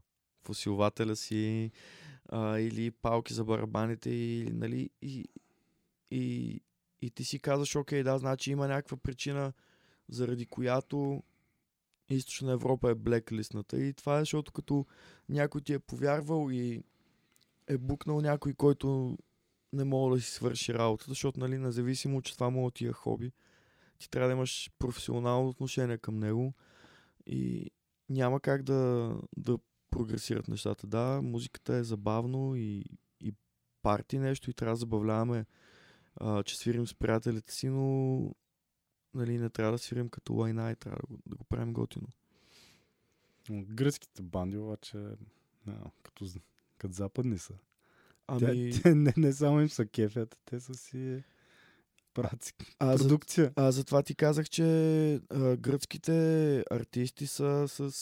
усилвателя си а, или палки за барабаните и, нали, и, и, и ти си казваш, окей, да, значи има някаква причина, заради която Източна Европа е блеклистната и това е, защото като някой ти е повярвал и е букнал някой, който не мога да си свърши работата, защото нали, независимо, че това мога ти е хоби, ти трябва да имаш професионално отношение към него и няма как да, да прогресират нещата. Да, музиката е забавно и, и парти нещо и трябва да забавляваме, а, че свирим с приятелите си, но нали, не трябва да свирим като лайна и трябва да го, да го правим готино. Гръцките банди обаче а, като, като западни са. Ами... Те, те не, не само им са кефят, те са си праци, а, продукция. А затова ти казах, че а, гръцките артисти са с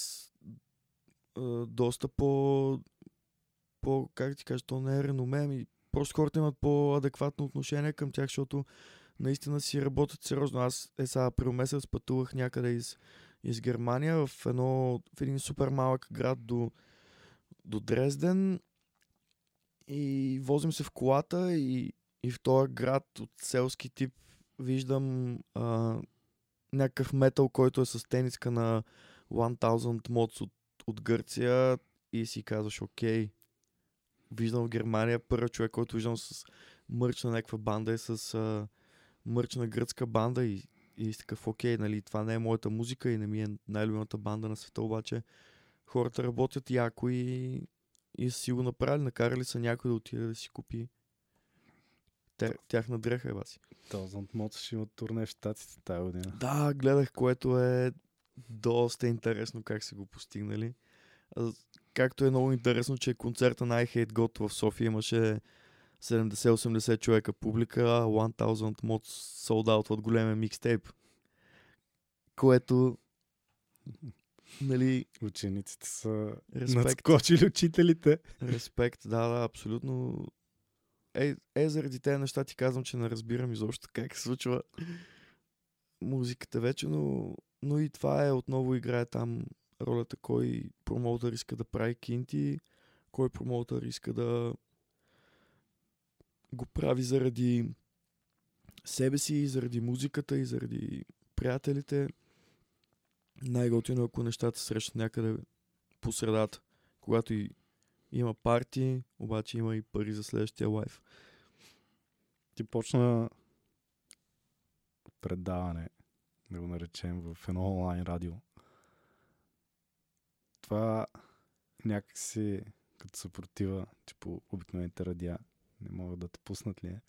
доста по, по... Как ти кажа, то не е реноме, ами просто хората имат по-адекватно отношение към тях, защото наистина си работят сериозно. Аз е сега април месец пътувах някъде из, из Германия в, едно, в един супер малък град до, до Дрезден и возим се в колата и, и в този град от селски тип виждам а, някакъв метал, който е с тениска на хиляда Mods от от Гърция и си казваш, окей, виждам в Германия първият човек, който виждам с мърч на някаква банда и с а, мърч на гръцка банда и, и си такъв, окей, нали, това не е моята музика и не ми е най-любимата банда на света, обаче хората работят яко и, и си го направили, накарали са някой да отиде да си купи Те, тяхна дреха, еба си. Thousand Mods ще има турне в щатите тази година. Да, гледах, което е доста интересно как са го постигнали. Както е много интересно, че концерта на I Hate God в София имаше седемдесет до осемдесет човека публика, а хиляда Mods sold out от големия микстейп. Което нали... Учениците са респект. Надскочили учителите. Респект, да, да, абсолютно. Е, е заради тези неща ти казвам, че не разбирам изобщо как се случва музиката вече, но но и това е, отново играе там ролята, кой промоутър иска да прави кинти, кой промоутър иска да го прави заради себе си, и заради музиката и заради приятелите. Най-готино, ако нещата срещат някъде по средата, когато и има парти, обаче има и пари за следващия лайф. Ти почна предаване, да го наречем, в едно онлайн радио. Това някакси като съпротива, че по обикновените радиа не могат да те пуснат ли е?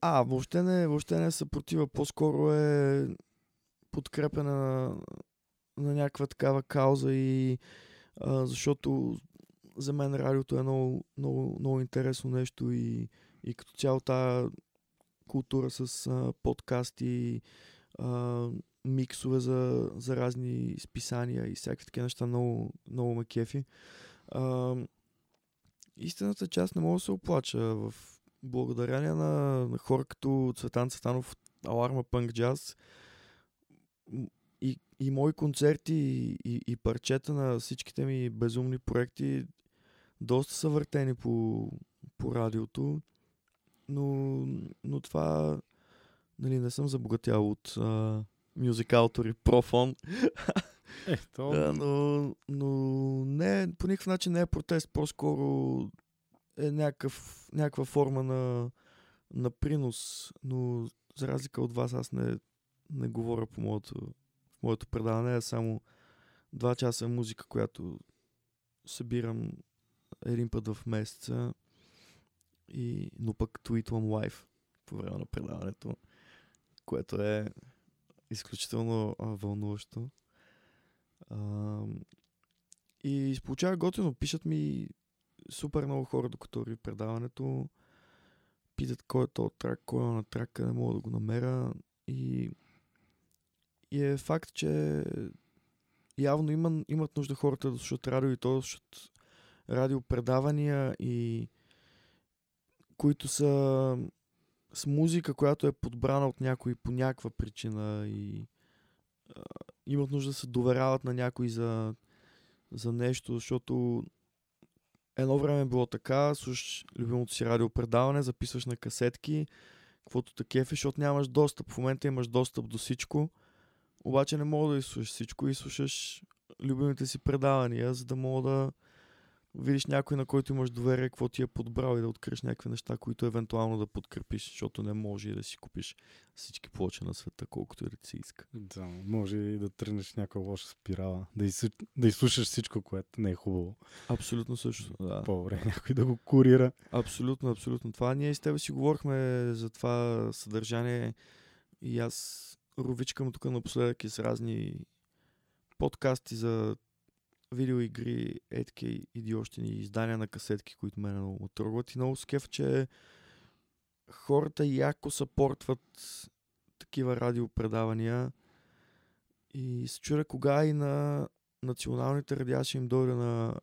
А, въобще не, въобще не е съпротива. По-скоро е подкрепена на, на някаква такава кауза и а, защото за мен радиото е много, много, много интересно нещо и, и като цяло тая култура с а, подкасти, Uh, миксове за, за разни списания и всякакви такива неща много, много ме кефи. Uh, истината част не мога да се оплача в благодарение на, на хора като Цветан Цветанов, Аларма Пънк Джаз и, и мои концерти и, и, и парчета на всичките ми безумни проекти доста са въртени по, по радиото, но, но това, нали, не съм забогатял от а, Music Author и Profon. Ето. Да, но, но не, по никакъв начин не е протест, по-скоро е някакъв, някаква форма на, на принос, но за разлика от вас аз не, не говоря по моето, моето предаване, е само два часа музика, която събирам един път в месеца, и, но пък твитвам лайв по време на предаването, което е изключително а, вълнуващо. А, и получава готино, пишат ми супер много хора, докато ри предаването, питат кой е този трак, кой е на трак, къде мога да го намеря, и, и е факт, че явно има, имат нужда хората да слушат радио, и то да слушат радиопредавания, и които са с музика, която е подбрана от някой по някаква причина, и а, имат нужда да се доверяват на някой за, за нещо, защото едно време било така, слушаш любимото си радиопредаване, записваш на касетки, каквото те кефи, защото нямаш достъп. В момента имаш достъп до всичко, обаче не мога да изслушаш всичко и слушаш любимите си предавания, за да мога да видиш някой, на който имаш доверие, какво ти е подбрал, и да откриеш някакви неща, които евентуално да подкрепиш, защото не може и да си купиш всички плочи на света, колкото и да си иска. Да, може и да тръгнеш някаква лоша спирала, да, изсу... да изслушаш всичко, което не е хубаво. Абсолютно също, да. По-добре някой да го курира. Абсолютно, абсолютно. Това ние с тебе си говорихме за това съдържание, и аз ровичкам тук напоследък и с разни подкасти за видеоигри, етки и още ни издания на касетки, които мене много ме трогват. И много скеф, че хората яко съпортват такива радиопредавания, и се чудя кога и на националните радиа ще им дойде на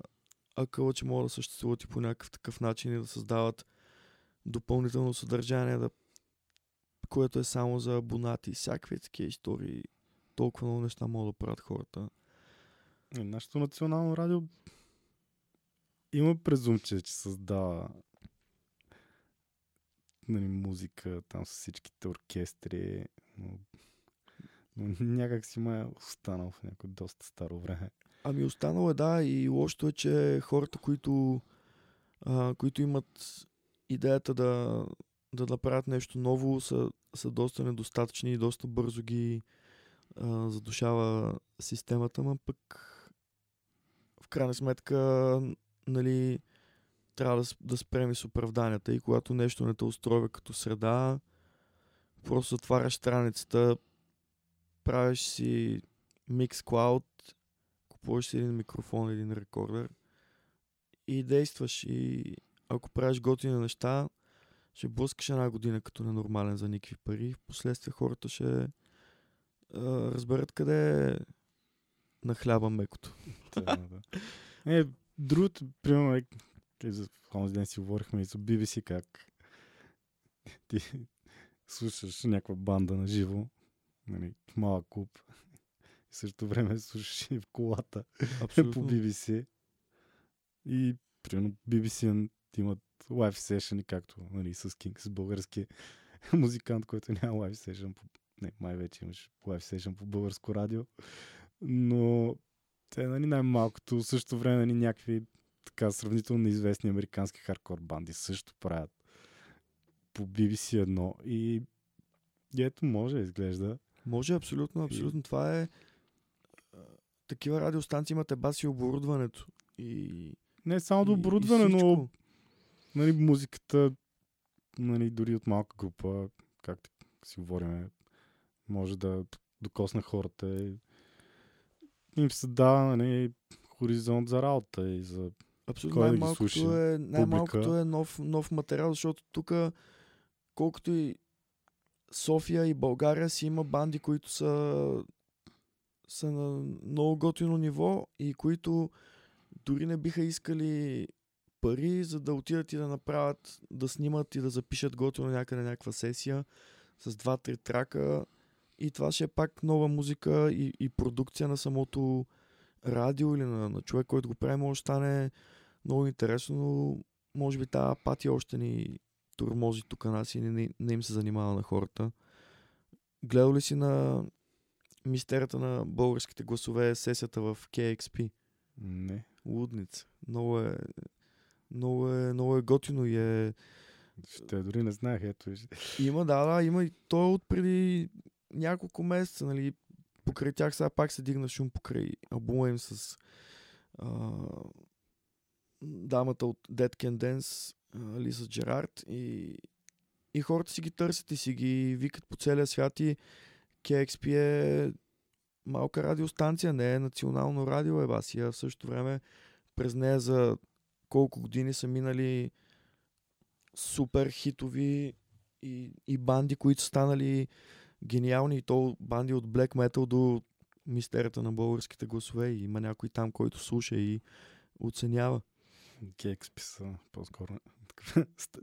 акъла, че могат да съществуват и по някакъв такъв начин и да създават допълнително съдържание, да, което е само за абонати. Всякакви такива истории, толкова много неща могат да правят хората. Нашето национално радио има презумче, че създава, нали, музика там с всичките оркестри, но, но някак си ма е останал в някакво доста старо време. Ами останало е, да, и лошото е, че хората, които, а, които имат идеята да, да направят нещо ново, са, са доста недостатъчни и доста бързо ги а, задушава системата, ма пък в крайна сметка, нали, трябва да, да спреми с оправданията, и когато нещо не те устроя като среда, просто отваряш страницата, правиш си Mixcloud, купуваш си един микрофон, един рекордер и действаш, и ако правиш готини неща, ще блъскаш една година като ненормален за никакви пари, впоследствие хората ще а, разберат къде е на хляба мекото. Да, да. Е, другото, примерно, за този ден си говорихме и за Би Би Си, как ти слушаш някаква банда на живо, нали, малък клуб, и в същото време слушаш и в колата. Абсолютно. По Би Би Си. И, примерно, Би Би Си имат лайв сешън, както, нали, с Кинг, с български музикант, който няма лайв сешън по... Не, май вече имаш лайв сешън по българско радио. Но те, нали, най-малкото, също време, нали, някакви така сравнително неизвестни американски хардкор банди също правят по Би Би Си едно, и ето може да изглежда. Може, абсолютно, абсолютно. И... това е... Такива радиостанции имат бас и оборудването. И... Не само до оборудване, но нали, музиката, нали, дори от малка група, както си говорим, може да докосне хората и им се дава, нали, хоризонт за работа и за абсолютно кой да ги слуши. Е, най-малкото е нов, нов материал, защото тук, колкото и София и България, си има банди, които са, са на много готино ниво и които дори не биха искали пари, за да отидат и да направят, да снимат и да запишат готино някъде някаква сесия с два-три трака, И това ще е пак нова музика и, и продукция на самото радио или на, на човек, който го прави, може да стане много интересно, но може би тази апатия още ни тормози тук нас и не, не им се занимава на хората. Гледал ли си на мистерията на българските гласове, сесията в кей екс пи? Не. Лудница. Много е, много е, много е готино и е... Ще, дори не знаех, ето. Има, да, да, има и той от преди няколко месеца, нали, покрай тях сега пак се дигна шум покрай албума им с а, дамата от Dead Can Dance, Лиза Джерард, и, и хората си ги търсят и си ги викат по целия свят, и кей екс пи е малка радиостанция, не е национално радио, еба си, а в същото време през нея за колко години са минали супер хитови и, и банди, които са станали гениални, и то банди от Black Metal до мистерията на българските гласове, и има някой там, който слуша и оценява. кей екс пи са по-скоро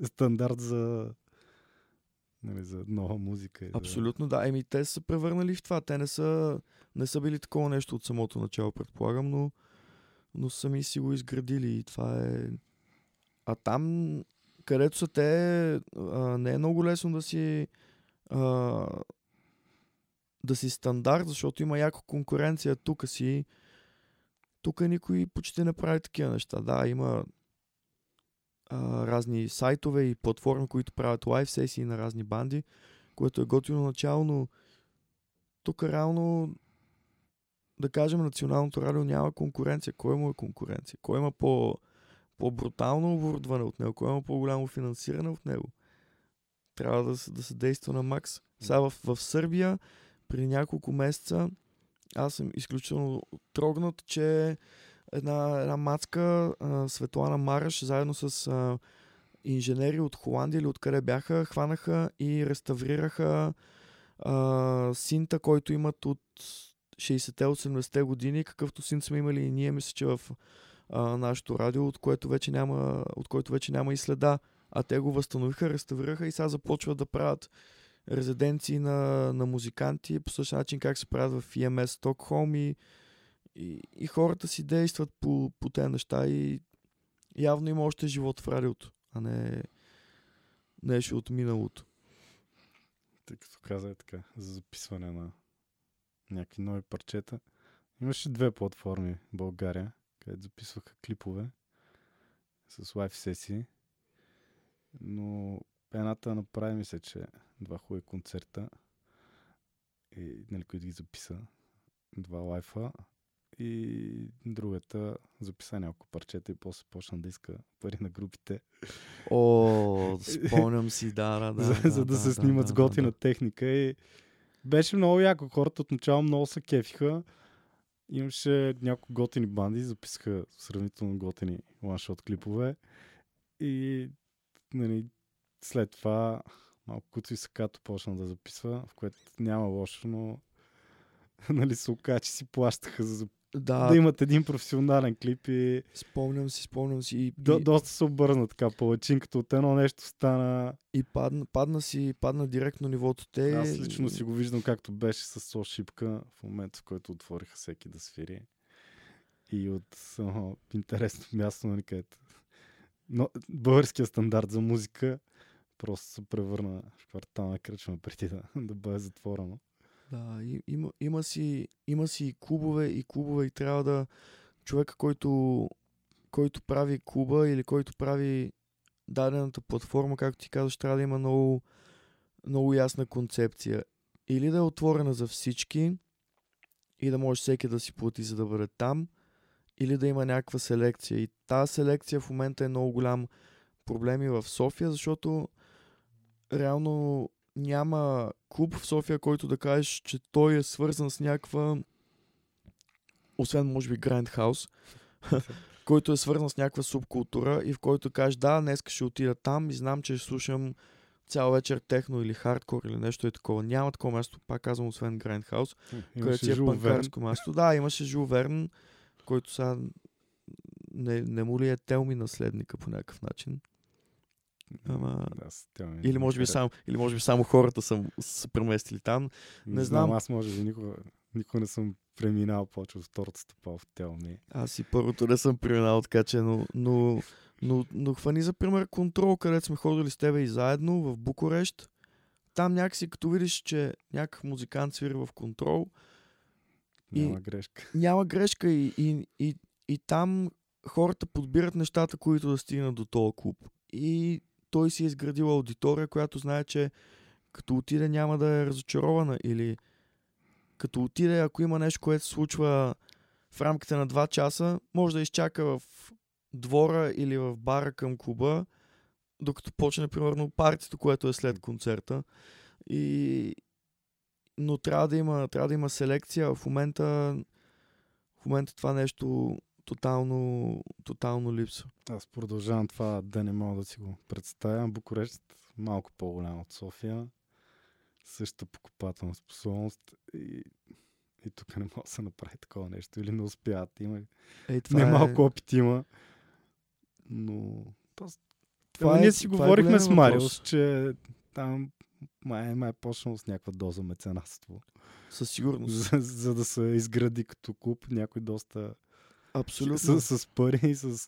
стандарт за, нали, за нова музика. Абсолютно, да. Еми, те са превърнали в това. Те не са, не са били такова нещо от самото начало, предполагам, но, но сами си го изградили и това е... А там, където са те, а, не е много лесно да си а, да си стандарт, защото има яко конкуренция тук си. Тук никой почти не прави такива неща. Да, има а, разни сайтове и платформи, които правят лайв сесии на разни банди, което е готино начало, но тук реално, да кажем, националното радио няма конкуренция. Кой му е конкуренция? Кой има по, по-брутално оборудване от него? Кой има по-голямо финансиране от него? Трябва да, да се действа на макс. Сега в, в Сърбия при няколко месеца аз съм изключително трогнат, че една, една мацка, а, Светлана Мараш, заедно с а, инженери от Холандия или откъде бяха, хванаха и реставрираха а, синта, който имат от шейсетте осемдесетте години, какъвто синт сме имали и ние, мисля, че в а, нашото радио, от което вече няма, от който вече няма и следа. А те го възстановиха, реставрираха и сега започват да правят резиденции на, на музиканти, по същия начин как се правят в и ем ес Стокхолм, и, и, и хората си действат по, по тези неща, и явно има още живот в радиото, а не нещо от миналото. Тъй като каза е така, за записване на някакви нови парчета. Имаше две платформи в България, където записваха клипове с лайв сесии, но едната направи, мисля, че два хубави концерта, и, нали, които ги записа, два лайфа, и другата записа няколко парчета и после почна да иска пари на групите. О, спомням си, да, да, да. За, за да, да се да, снимат да, с готина да, да. техника, и беше много яко. Хората отначало много се кефиха. Имаше няколко готини банди, записаха сравнително готини one-shot клипове, и, нали, след това малко Куцо и Сакато почна да записва, в което няма лошо, но, нали, се оказа, че си плащаха за да, да имат един професионален клип, и... Спомням си, спомням си. И... До, доста се обърна така палачинката, от едно нещо стана... И падна, падна си, падна директно нивото те. Аз лично си го виждам, както беше с Со Шипка, в момента, в който отвориха всеки да свири. И от само интересно място, нали, където... Но българския стандарт за музика просто се превърна в квартална кръчма преди да, да бъде затворено. Да, и, има, има, си, има си и клубове, и клубове, и трябва да... Човека, който, който прави клуба или който прави дадената платформа, както ти казваш, трябва да има много, много ясна концепция. Или да е отворена за всички и да може всеки да си плати, за да бъде там, или да има някаква селекция. И тази селекция в момента е много голям проблем и в София, защото реално няма клуб в София, който да кажеш, че той е свързан с някаква, освен може би Grindhouse, който е свързан с някаква субкултура, и в който кажеш, да, днес ще отида там и знам, че ще слушам цял вечер техно или хардкор или нещо е такова. Няма такова място, пак казвам, освен Grindhouse, където е панкарско място. Да, имаше Жил Верн, който сега не, не му ли е Телми наследника по някакъв начин? Ама... Аз, тя или, може би само, или може би само хората са се преместили там. Не, не знам. знам. Аз може би никога, никога не съм преминал повече от второто стъпало в тяло ми. Аз и първото не съм преминал, така че, но... но... Но, но хвани за пример Контрол, където сме ходили с тебе и заедно в Букурещ. Там някакси, като видиш, че някакъв музикант свири в Контрол. Няма и, грешка. Няма грешка и, и, и, и там хората подбират нещата, които да стигнат до този клуб. И той си е изградил аудитория, която знае, че като отиде няма да е разочарована. Или като отиде, ако има нещо, което се случва в рамките на два часа, може да изчака в двора или в бара към клуба, докато почне, примерно, партито, което е след концерта. И... Но трябва да има, трябва да има селекция. В момента, в момента това нещо тотално, тотално липсва. Аз продължавам това да не мога да си го представя. Букурещ малко по-голям от София. Същата покупателна способност и... И тук не мога да се направи такова нещо. Или не успяват. Има е, немалко е... опит има. Но... Това е, ние си това говорихме е с Мариус, че там май, май е почнал с някаква доза меценатство. Със сигурност. За, за да се изгради като клуб някой доста... Абсолютно. С, с пари и с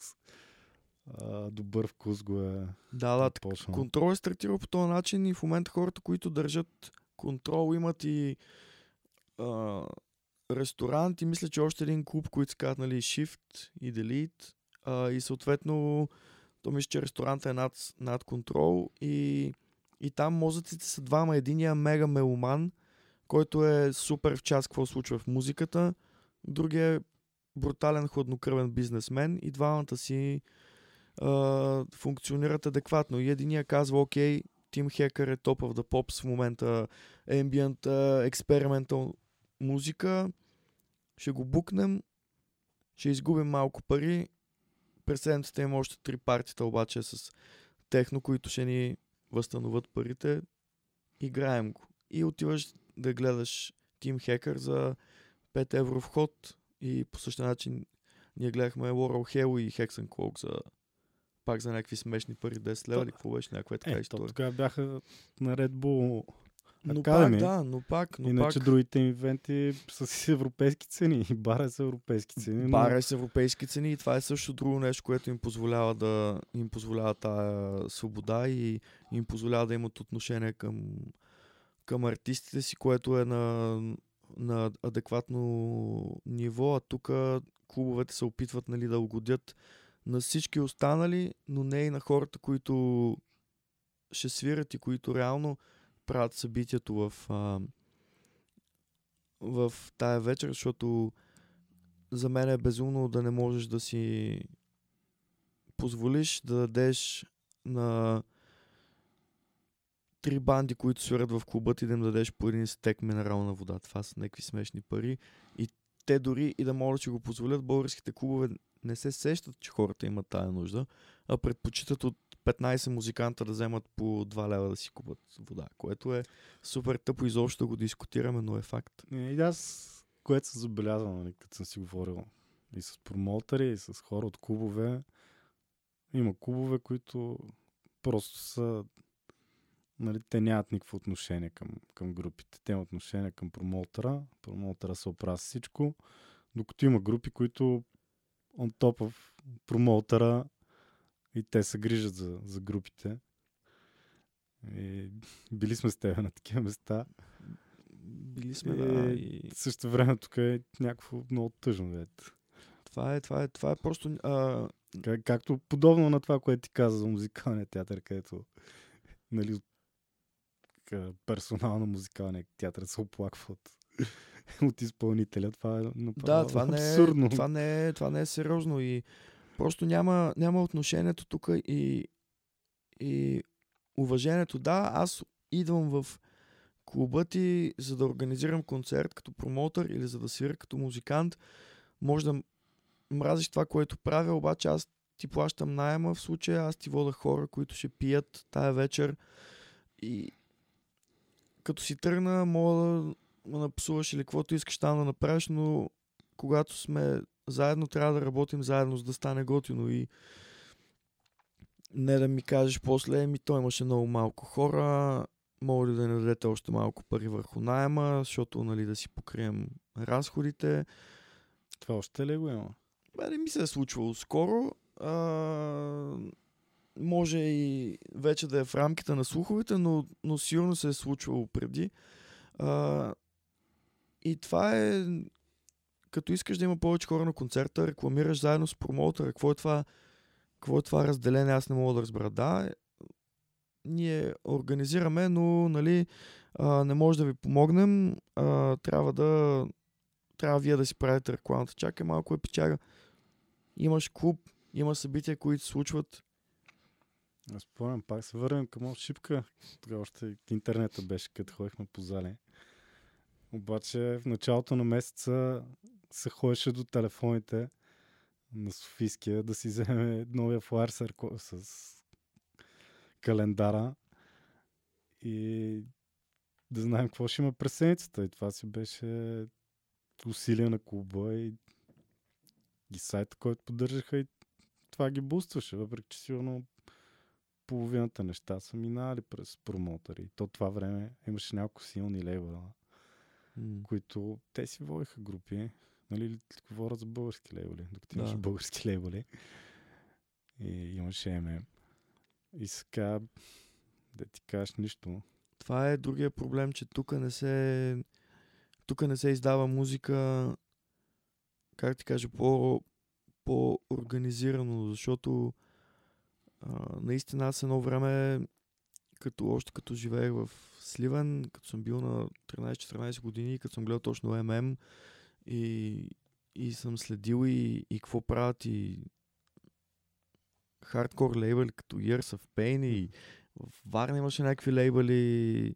а, добър вкус го е... Да, да. Почнал. Контрол е стартирал по този начин и в момента хората, които държат Контрол, имат и... Uh, ресторант и мисля, че още един клуб, които се казват, нали, Shift и Delete, uh, и съответно то мисля, че ресторантът е над, над Контрол и, и там мозъците са двама. Единия мега меломан, който е супер в час какво случва в музиката, другия е брутален хладнокръвен бизнесмен и двамата си uh, функционират адекватно и единия казва, окей, Тим Хекър е топ of the pops в момента, ambient, experimental музика. Ще го букнем, ще изгубим малко пари. През седмицата има още три партита обаче с техно, които ще ни възстановят парите. Играем го. И отиваш да гледаш Тим Хекър за пет евро вход и по същия начин ние гледахме Лорел Хел и Хексън Клок за пак за някакви смешни пари, десет лева или какво беше, някаква така е, история. Тогава бяха на Red Bull Academy. Но пак, да, но пак. Но иначе пак... другите ивенти са с европейски цени. И бара е с европейски цени. Бара е с европейски цени и това е също друго нещо, което им позволява да им позволява тая свобода и им позволява да имат отношение към, към артистите си, което е на, на адекватно ниво. А тук клубовете се опитват, нали, да угодят на всички останали, но не и на хората, които ще свират и които реално правят събитието в, а, в тая вечер, защото за мен е безумно да не можеш да си позволиш да дадеш на три банди, които свират в клубът и да им дадеш по един стек минерална вода. Това са някакви смешни пари и те дори и да могат да си го позволят, българските клубове не се сещат, че хората имат тая нужда, а предпочитат от петнайсет музиканта да вземат по два лева да си купат вода, което е супер тъпо изобщо да го дискутираме, но е факт. И аз, което съм забелязвал, като съм си говорил и с промоутери, и с хора от клубове, има клубове, които просто са, нали, те нямат никакво отношение към, към групите. Те имат отношение към промоутера, промоутера се оправя всичко, докато има групи, които он топъв промоутъра и те се грижат за, за групите. И били сме с тебе на такива места. Били сме, и, да. И... Също време тук е някакво много тъжно. Вето. Това е, това е, това е просто... А... Как, както подобно на това, което ти каза за музикалния театър, където, нали, персонал на музикалния театър се оплаква от... от изпълнителя. Това е направо да, това абсурдно. Не е, това, не е, това не е сериозно и просто няма, няма отношението тук и, и уважението. Да, аз идвам в клуба ти, за да организирам концерт като промоутър или за да свиря като музикант. Може да мразиш това, което правя, обаче аз ти плащам наема в случая, аз ти вода хора, които ще пият тая вечер и като си тръгна, мога да напсуваш или каквото искаш там да направиш, но когато сме заедно, трябва да работим заедно, за да стане готино и не да ми кажеш после, ми той имаше много малко хора, мога ли да не дадете още малко пари върху найема, защото нали, да си покрием разходите. Това още ли го има? Бе, не ми се е случвало скоро. А, може и вече да е в рамките на слуховете, но, но сигурно се е случвало преди. А, и това е... Като искаш да има повече хора на концерта, рекламираш заедно с промоутъра. Какво е това, какво е това разделение? Аз не мога да разбера. Да, ние организираме, но нали, а, не може да ви помогнем. А, трябва да... Трябва вие да си правите рекламата. Чакай малко е печага. Имаш клуб, има събития, които се случват. Аз спомням, пак се върнем към Отшипка. Тогава още интернета беше, като ходихме по зале. Обаче в началото на месеца се ходеше до телефоните на Софийския да си вземе новия флайер с календара и да знаем какво ще има през седмицата. И това си беше усилия на клуба и, и сайта, който поддържаха, и това ги бустваше, въпреки че сигурно половината неща са минали през промотъри. И то това време имаше няколко силни лейбъла, mm. които те си водиха групи, нали, говорят за български лейбъли, докато имаше да. български лейбъли и имаше ем ем. И сега да ти кажеш нищо. Това е другия проблем, че тук не се... Тук не се издава музика, как ти кажа, по, по-организирано, защото а, наистина аз едно време, като, още като живеех в Сливен, като съм бил на тринайсет-четиринайсет години, като съм гледал точно ММ и, и съм следил и, и какво правят и хардкор лейбъли, като Years of Pain, и в Варна имаше някакви лейбъли,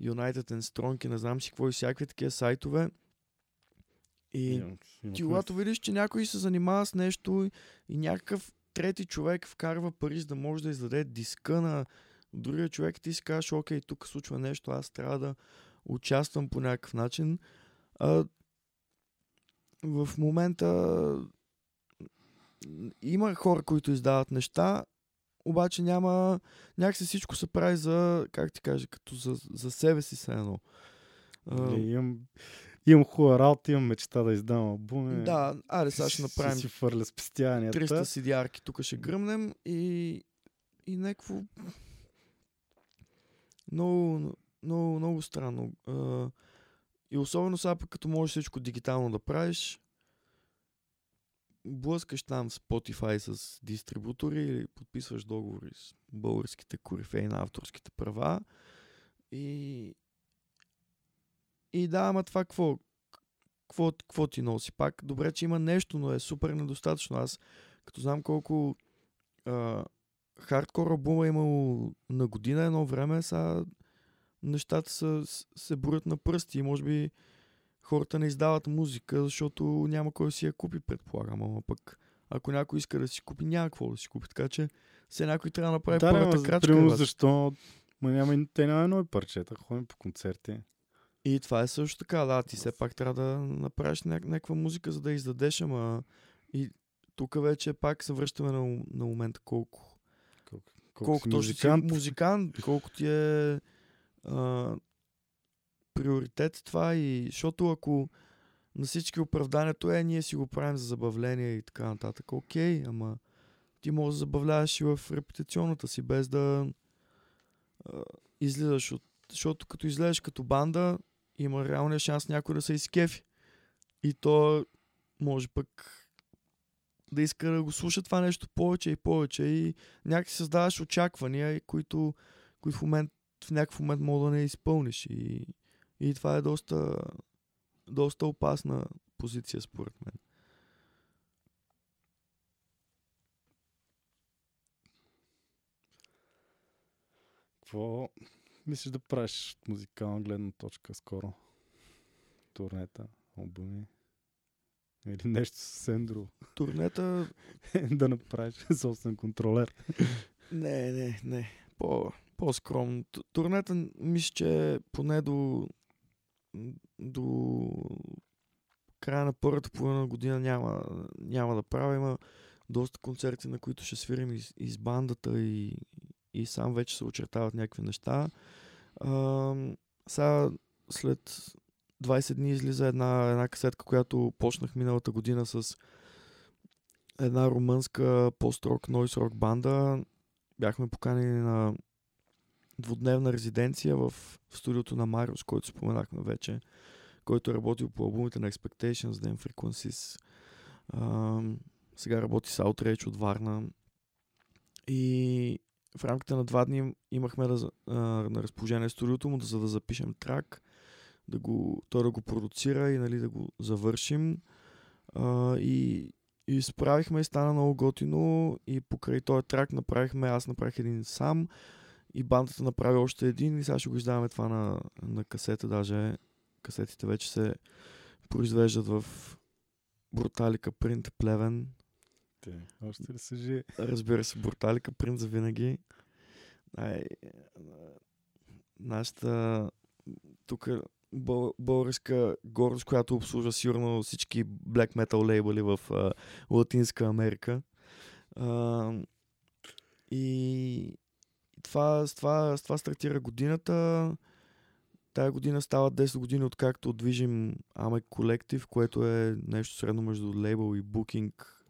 United and Strong и не знам си какво и всякакви такива сайтове. И ти когато видиш, че някой се занимава с нещо и някакъв трети човек вкарва пари, за да може да издаде диска на другия човек, ти си кажеш, окей, тук случва нещо, аз трябва да участвам по някакъв начин. А, в момента има хора, които издават неща, обаче няма... Някакси всичко се прави за... Как ти кажа? Като за, за себе си се едно. А... Имам, имам хубава работа, имам мечта да издам албуми. Да, аре сега ще направим... Ще си фърля спестяванията. триста си ди-арки тук ще гръмнем и... И някакво... Много, много, много странно. А... И особено сега пък като можеш всичко дигитално да правиш... Блъскаш там в Spotify с дистрибутори или подписваш договори с българските корифеи на авторските права. И, и да, ама това какво? Какво, какво ти носи? Пак добре, че има нещо, но е супер недостатъчно. Аз като знам колко а, хардкор албума е имало на година едно време, сега нещата са, се броят на пръсти и може би хората не издават музика, защото няма кой да си я купи, предполагам. Ама пък, ако някой иска да си купи, няма какво да си купи. Така че все някой трябва да направи да, първата ма, крачка. Да, защо? Ма няма, те няма едно и парчета. Ходим по концерти. И това е също така. Да, ти все пак трябва да направиш ня- някаква музика, за да издадеш. Ама и тук вече пак се връщаме на, на момента колко. Колко, колко, колко точно си музикант, колко ти е... А, приоритет това и... Защото ако на всички оправданието е, ние си го правим за забавление и така нататък. Окей, ама ти можеш да забавляваш и в репетиционната си, без да а, излизаш от... Защото като излезеш като банда, има реалния шанс някой да се изкефи. И то може пък да иска да го слуша това нещо повече и повече и някакси създаваш очаквания, които, които в, момент, в някакъв момент мога да не изпълниш и... И това е доста, доста опасна позиция, според мен. Какво мислиш да правиш от музикална гледна точка скоро? Турнета, албуми? Или нещо съвсем друго? Турнета... да направиш собствен контролер. не, не, не. По, по-скромно. Турнета, мисля, че поне до... до края на първата половина година няма, няма да правя. Има доста концерти, на които ще свирим и, и с бандата, и, и сам вече се очертават някакви неща. А, сега след двайсет дни излиза една, една касетка, която почнах миналата година с една румънска пост-рок, нойс-рок банда. Бяхме поканени на двудневна резиденция в студиото на Мариус, който споменахме вече, който е работил по албумите на Expectations, Damn Frequencies. А, сега работи с Outrage от Варна. И в рамките на два дни имахме да, а, на разположение студиото му, за да запишем трак, да го, той да го продуцира и нали, да го завършим. А, и И справихме и стана много готино и покрай този трак направихме, аз направих един сам и бандата направи още един и сега ще го издаваме това на, на касета, даже касетите вече се произвеждат в Бруталика Принт Плевен. Те, още ли са живи? Разбира се, Бруталика Принт за винаги. Ай, нашата тук българска гордост, която обслужва сигурно всички black metal лейбъли в а, Латинска Америка. А, и това, с, това, с това стартира годината. Тая година става десет години, откакто движим Amec Collective, което е нещо средно между лейбъл и букинг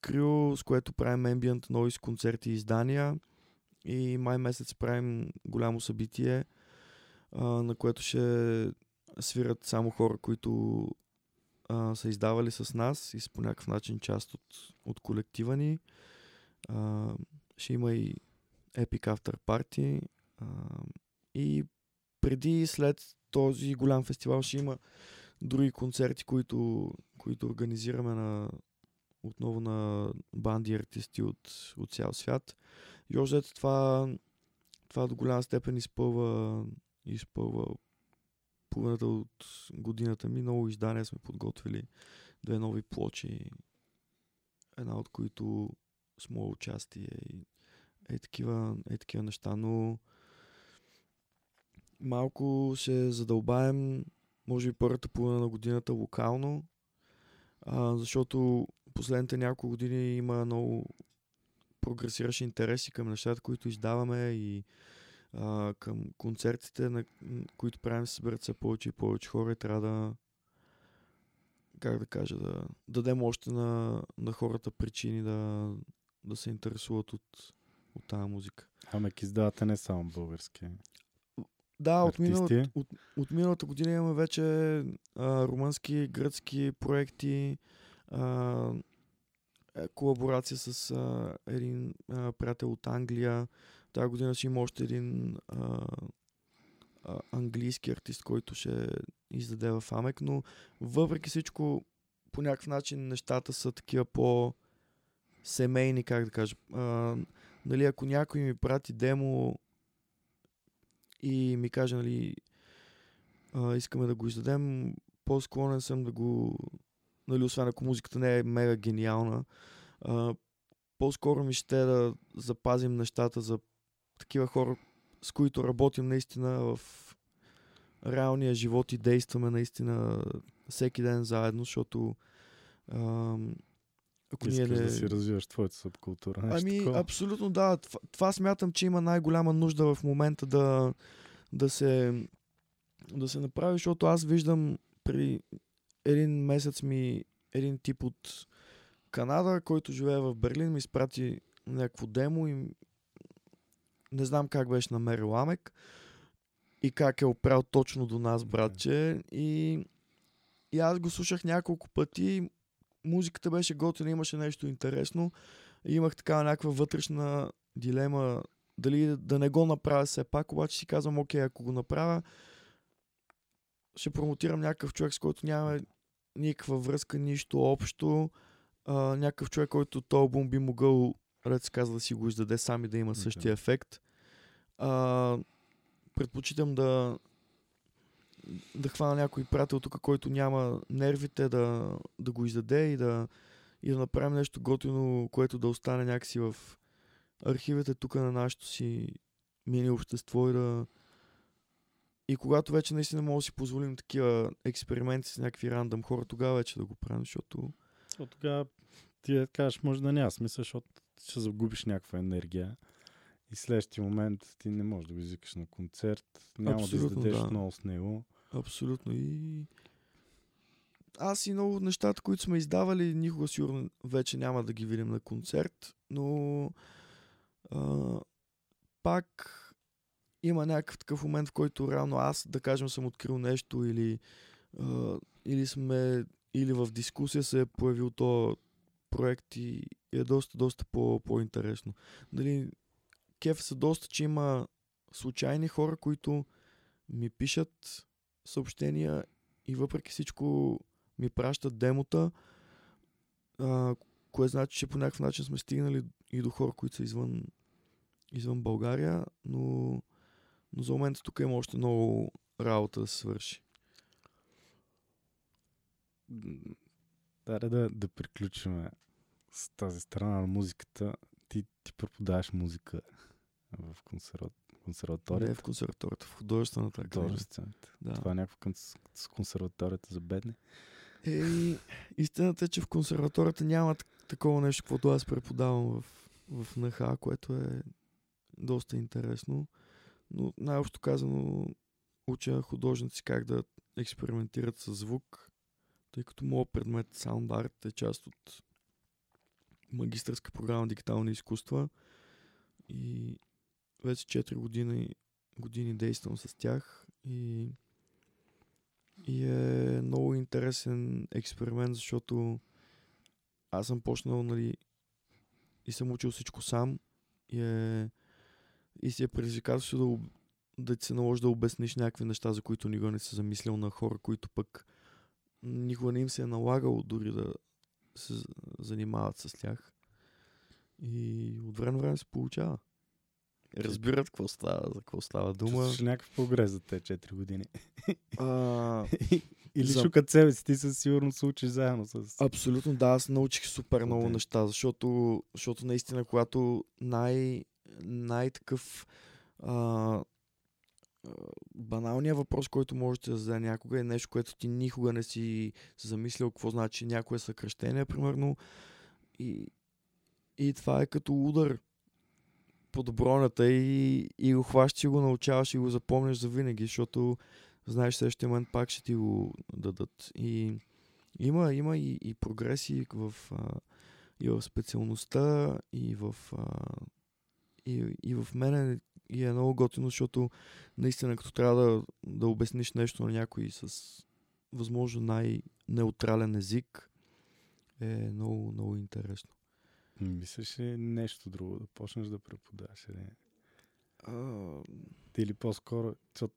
крю, с което правим ambient noise концерти и издания. И май месец правим голямо събитие, на което ще свират само хора, които а, са издавали с нас и с по някакъв начин част от, от колектива ни. А, ще има и Epic After Party. А, и преди и след този голям фестивал ще има други концерти, които, които организираме на, отново на банди и артисти от, от цял свят. И още това, това до голяма степен изпълва изпълва половината от годината ми. Много издания сме подготвили. Две нови плочи. Една от които с моя участие. И е, такива, е такива неща, но малко се задълбаем, може би първата половина на годината локално, а, защото последните няколко години има много прогресиращ интерес към нещата, които издаваме и Uh, към концертите, на които правим, се съберат все повече и повече хора и трябва да, как да кажа, да, да дадем още на, на хората причини да, да се интересуват от, от тази музика. Амек издавате не само български Да, от, минал, от, от миналата година имаме вече а, румънски, гръцки проекти, а, колаборация с а, един а, приятел от Англия. Тая година ще има още един а, а, английски артист, който ще издаде в Амек, но въпреки всичко, по някакъв начин нещата са такива по-семейни, как да кажа. А, нали, ако някой ми прати демо и ми каже, нали, а, искаме да го издадем, по-склонен съм да го, нали, освен ако музиката не е мега гениална, а, по-скоро ми ще да запазим нещата за такива хора, с които работим наистина в реалния живот и действаме наистина всеки ден заедно, защото ам, ако искаш ние... да си развиваш твоята субкултура. Ами такова. Абсолютно да. Това, това смятам, че има най-голяма нужда в момента да, да, се, да се направи, защото аз виждам при един месец ми един тип от Канада, който живее в Берлин, ми изпрати някакво демо и не знам как беше намерил Амек и как е опрял точно до нас, братче. И, и аз го слушах няколко пъти. Музиката беше готина, имаше нещо интересно. И имах такава някаква вътрешна дилема дали да не го направя все пак, обаче си казвам, окей, ако го направя, ще промотирам някакъв човек, с който няма никаква връзка, нищо общо. Uh, някакъв човек, който този албум би могъл, ред се казва, да си го издаде сам и да има okay. същия ефект. Uh, предпочитам да да хвана някой приятел тук, който няма нервите да, да го издаде и да, и да направим нещо готино, което да остане някакси в архивите тук на нашето си мини общество и да... И когато вече наистина мога да си позволим такива експерименти с някакви рандъм хора, тогава вече да го правим, защото... От тогава ти да кажеш, може да няма смисъл, защото ще загубиш някаква енергия и следващия момент ти не можеш да го извикаш на концерт, няма абсолютно, да издадеш да. Много с него. Абсолютно. И аз и много от нещата, които сме издавали, никога сигурно вече няма да ги видим на концерт, но а, пак има някакъв такъв момент, в който реално аз, да кажем, съм открил нещо или, а, или сме или в дискусия се е появил този проект и е доста, доста по, по-интересно. Дали, кеф са доста, че има случайни хора, които ми пишат съобщения и въпреки всичко ми пращат демота, а, кое значи, че по някакъв начин сме стигнали и до хора, които са извън, извън България, но, но за момента тук има още много работа да се свърши. Даре да, да приключим с тази страна на музиката. Ти, ти преподаваш музика в консерва... консерваторията. Не, в консерваторията, в художествената академия. Да. Това е някаква конс... консерваторията за бедни. Е, истината е, че в консерваторията няма такова нещо, каквото аз преподавам в, в НХ, което е доста интересно. Но най-общо казано уча художници как да експериментират с звук, тъй като моят предмет Sound Art е част от магистърска програма Дигитални изкуства и вече четири години, години действам с тях и, и е много интересен експеримент, защото аз съм почнал, нали, и съм учил всичко сам и, е, и си е предизвикателство да, да ти се наложи да обясниш някакви неща, за които никога не си замислял, на хора, които пък никога не им се е налагало дори да се занимават с тях. И от време на време се получава. Разбират какво става, за какво става дума. Чувстваш някакъв прогрес за те четири години. А... Или за... шукат себе си, ти със сигурност се учиш заедно с... Абсолютно да, аз научих супер много неща, защото, защото наистина, когато най- най-такъв а... баналният въпрос, който може да зададе някога, е нещо, което ти никога не си замислял, какво значи някое съкращение, примерно. И, и това е като удар под бронята и, и го хващаш и го научаваш и го запомняш завинаги, защото знаеш, следващия момент пак ще ти го дадат. И има, има и, и прогреси в, и в специалността, и в, и, и в мене. И е много готино, защото наистина като трябва да, да обясниш нещо на някой с възможно най-неутрален език, е много, много интересно. Мислиш ли нещо друго, да почнеш да преподаваш? Или, а... или по-скоро, защото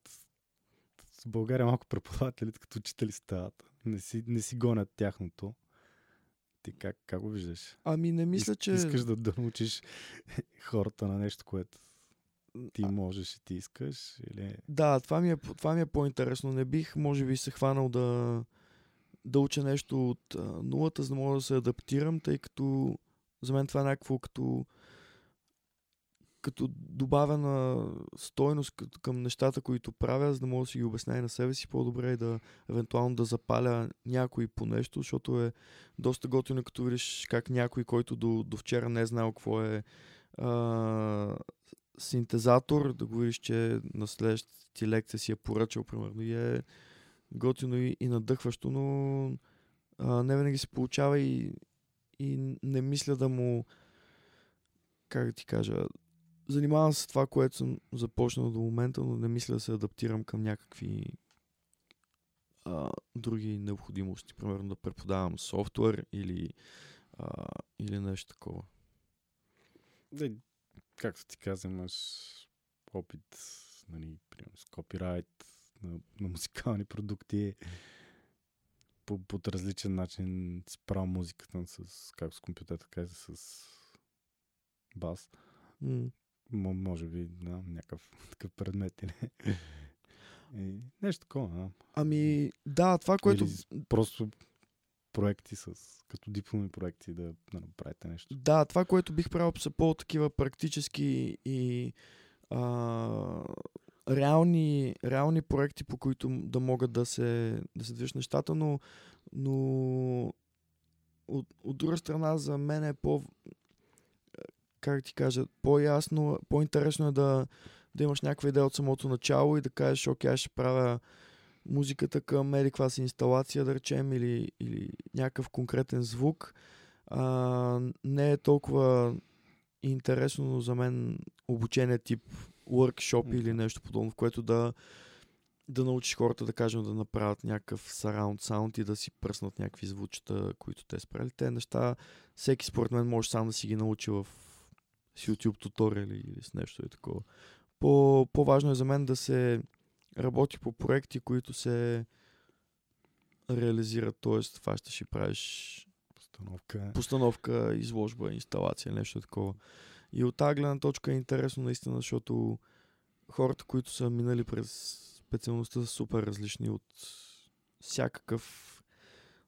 в България малко преподавателите като учители стават. Не си, не си гонят тяхното. Ти как, как го виждаш? Ами не мисля, Ис, че... Искаш да, да научиш хората на нещо, което ти можеш и ти искаш? Или... Да, това ми, е, това ми е по-интересно. Не бих, може би, се хванал да, да уча нещо от а, нулата, за да мога да се адаптирам, тъй като за мен това е някакво като, като добавена стойност като, към нещата, които правя, за да мога да си ги обясня и на себе си по-добре и да евентуално да запаля някой по нещо, защото е доста готино, като видиш как някой, който до, до вчера не е знал какво е а, синтезатор, да го видиш, че на следващата ти лекция си е поръчал, примерно, и е готино и, и надъхващо, но а, не винаги се получава и, и не мисля да му, как да ти кажа, занимавам се с това, което съм започнал до момента, но не мисля да се адаптирам към някакви а, други необходимости, примерно да преподавам софтуер или, а, или нещо такова. Както ти каза, имаш опит, нали, с копирайт на, на музикални продукти. По, по различен начин си правил музиката с, както с компютър, така и с бас. Mm. М- може би, да, някакъв такъв предмет или не. Нещо такова. Да. Ами, да, това, което... Или просто проекти с, като дипломни проекти да, да направите нещо. Да, това, което бих правил, са по-такива практически и а, реални, реални проекти, по които да могат да се, да се движат нещата, но, но от, от друга страна, за мен е по... как ти кажа, по-ясно, по-интересно е да, да имаш някаква идея от самото начало и да кажеш, окей, аз ще правя музиката към еди каква си инсталация, да речем, или, или някакъв конкретен звук. А, не е толкова интересно за мен обучение тип workshop или нещо подобно, в което да, да научиш хората, да кажем, да направят някакъв surround sound и да си пръснат някакви звучета, които те спрели. Те неща, всеки според мен може сам да си ги научи в с YouTube туториали или с нещо и такова. По, по-важно е за мен да се работи по проекти, които се реализират. Тоест, това ще си правиш постановка, постановка, изложба, инсталация, нещо такова. И от тази гледна точка е интересно наистина, защото хората, които са минали през специалността, са супер различни от всякакъв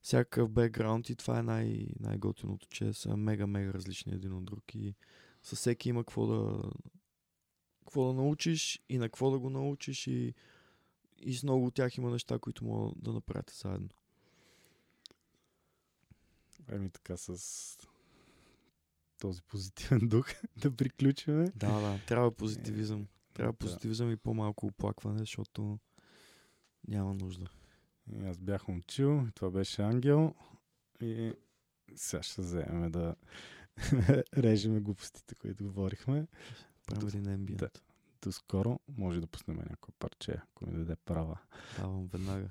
всякакъв бекграунд и това е най- най-готиното, че са мега-мега различни един от друг и със всеки има какво да, какво да научиш и на какво да го научиш и, и с много от тях има неща, които мога да направите заедно. Ами така с този позитивен дух да приключваме. Да, да, трябва позитивизъм. Трябва позитивизъм и по-малко оплакване, защото няма нужда. И аз бях Момчил, това беше Ангел и сега ще вземем да режем глупостите, които говорихме. Правили на ембиент. Да. До скоро, може да пуснем някои парче, ако ми даде права. Давам веднага.